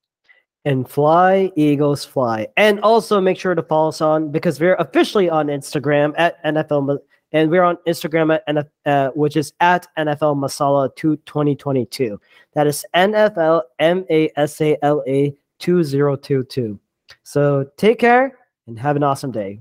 And fly, Eagles, fly. And also make sure to follow us on, because we're officially on Instagram at N F L. And we're on Instagram, at N F, uh, which is at N F L Masala twenty twenty-two. That is N F L M A S A L A twenty twenty-two. So take care and have an awesome day.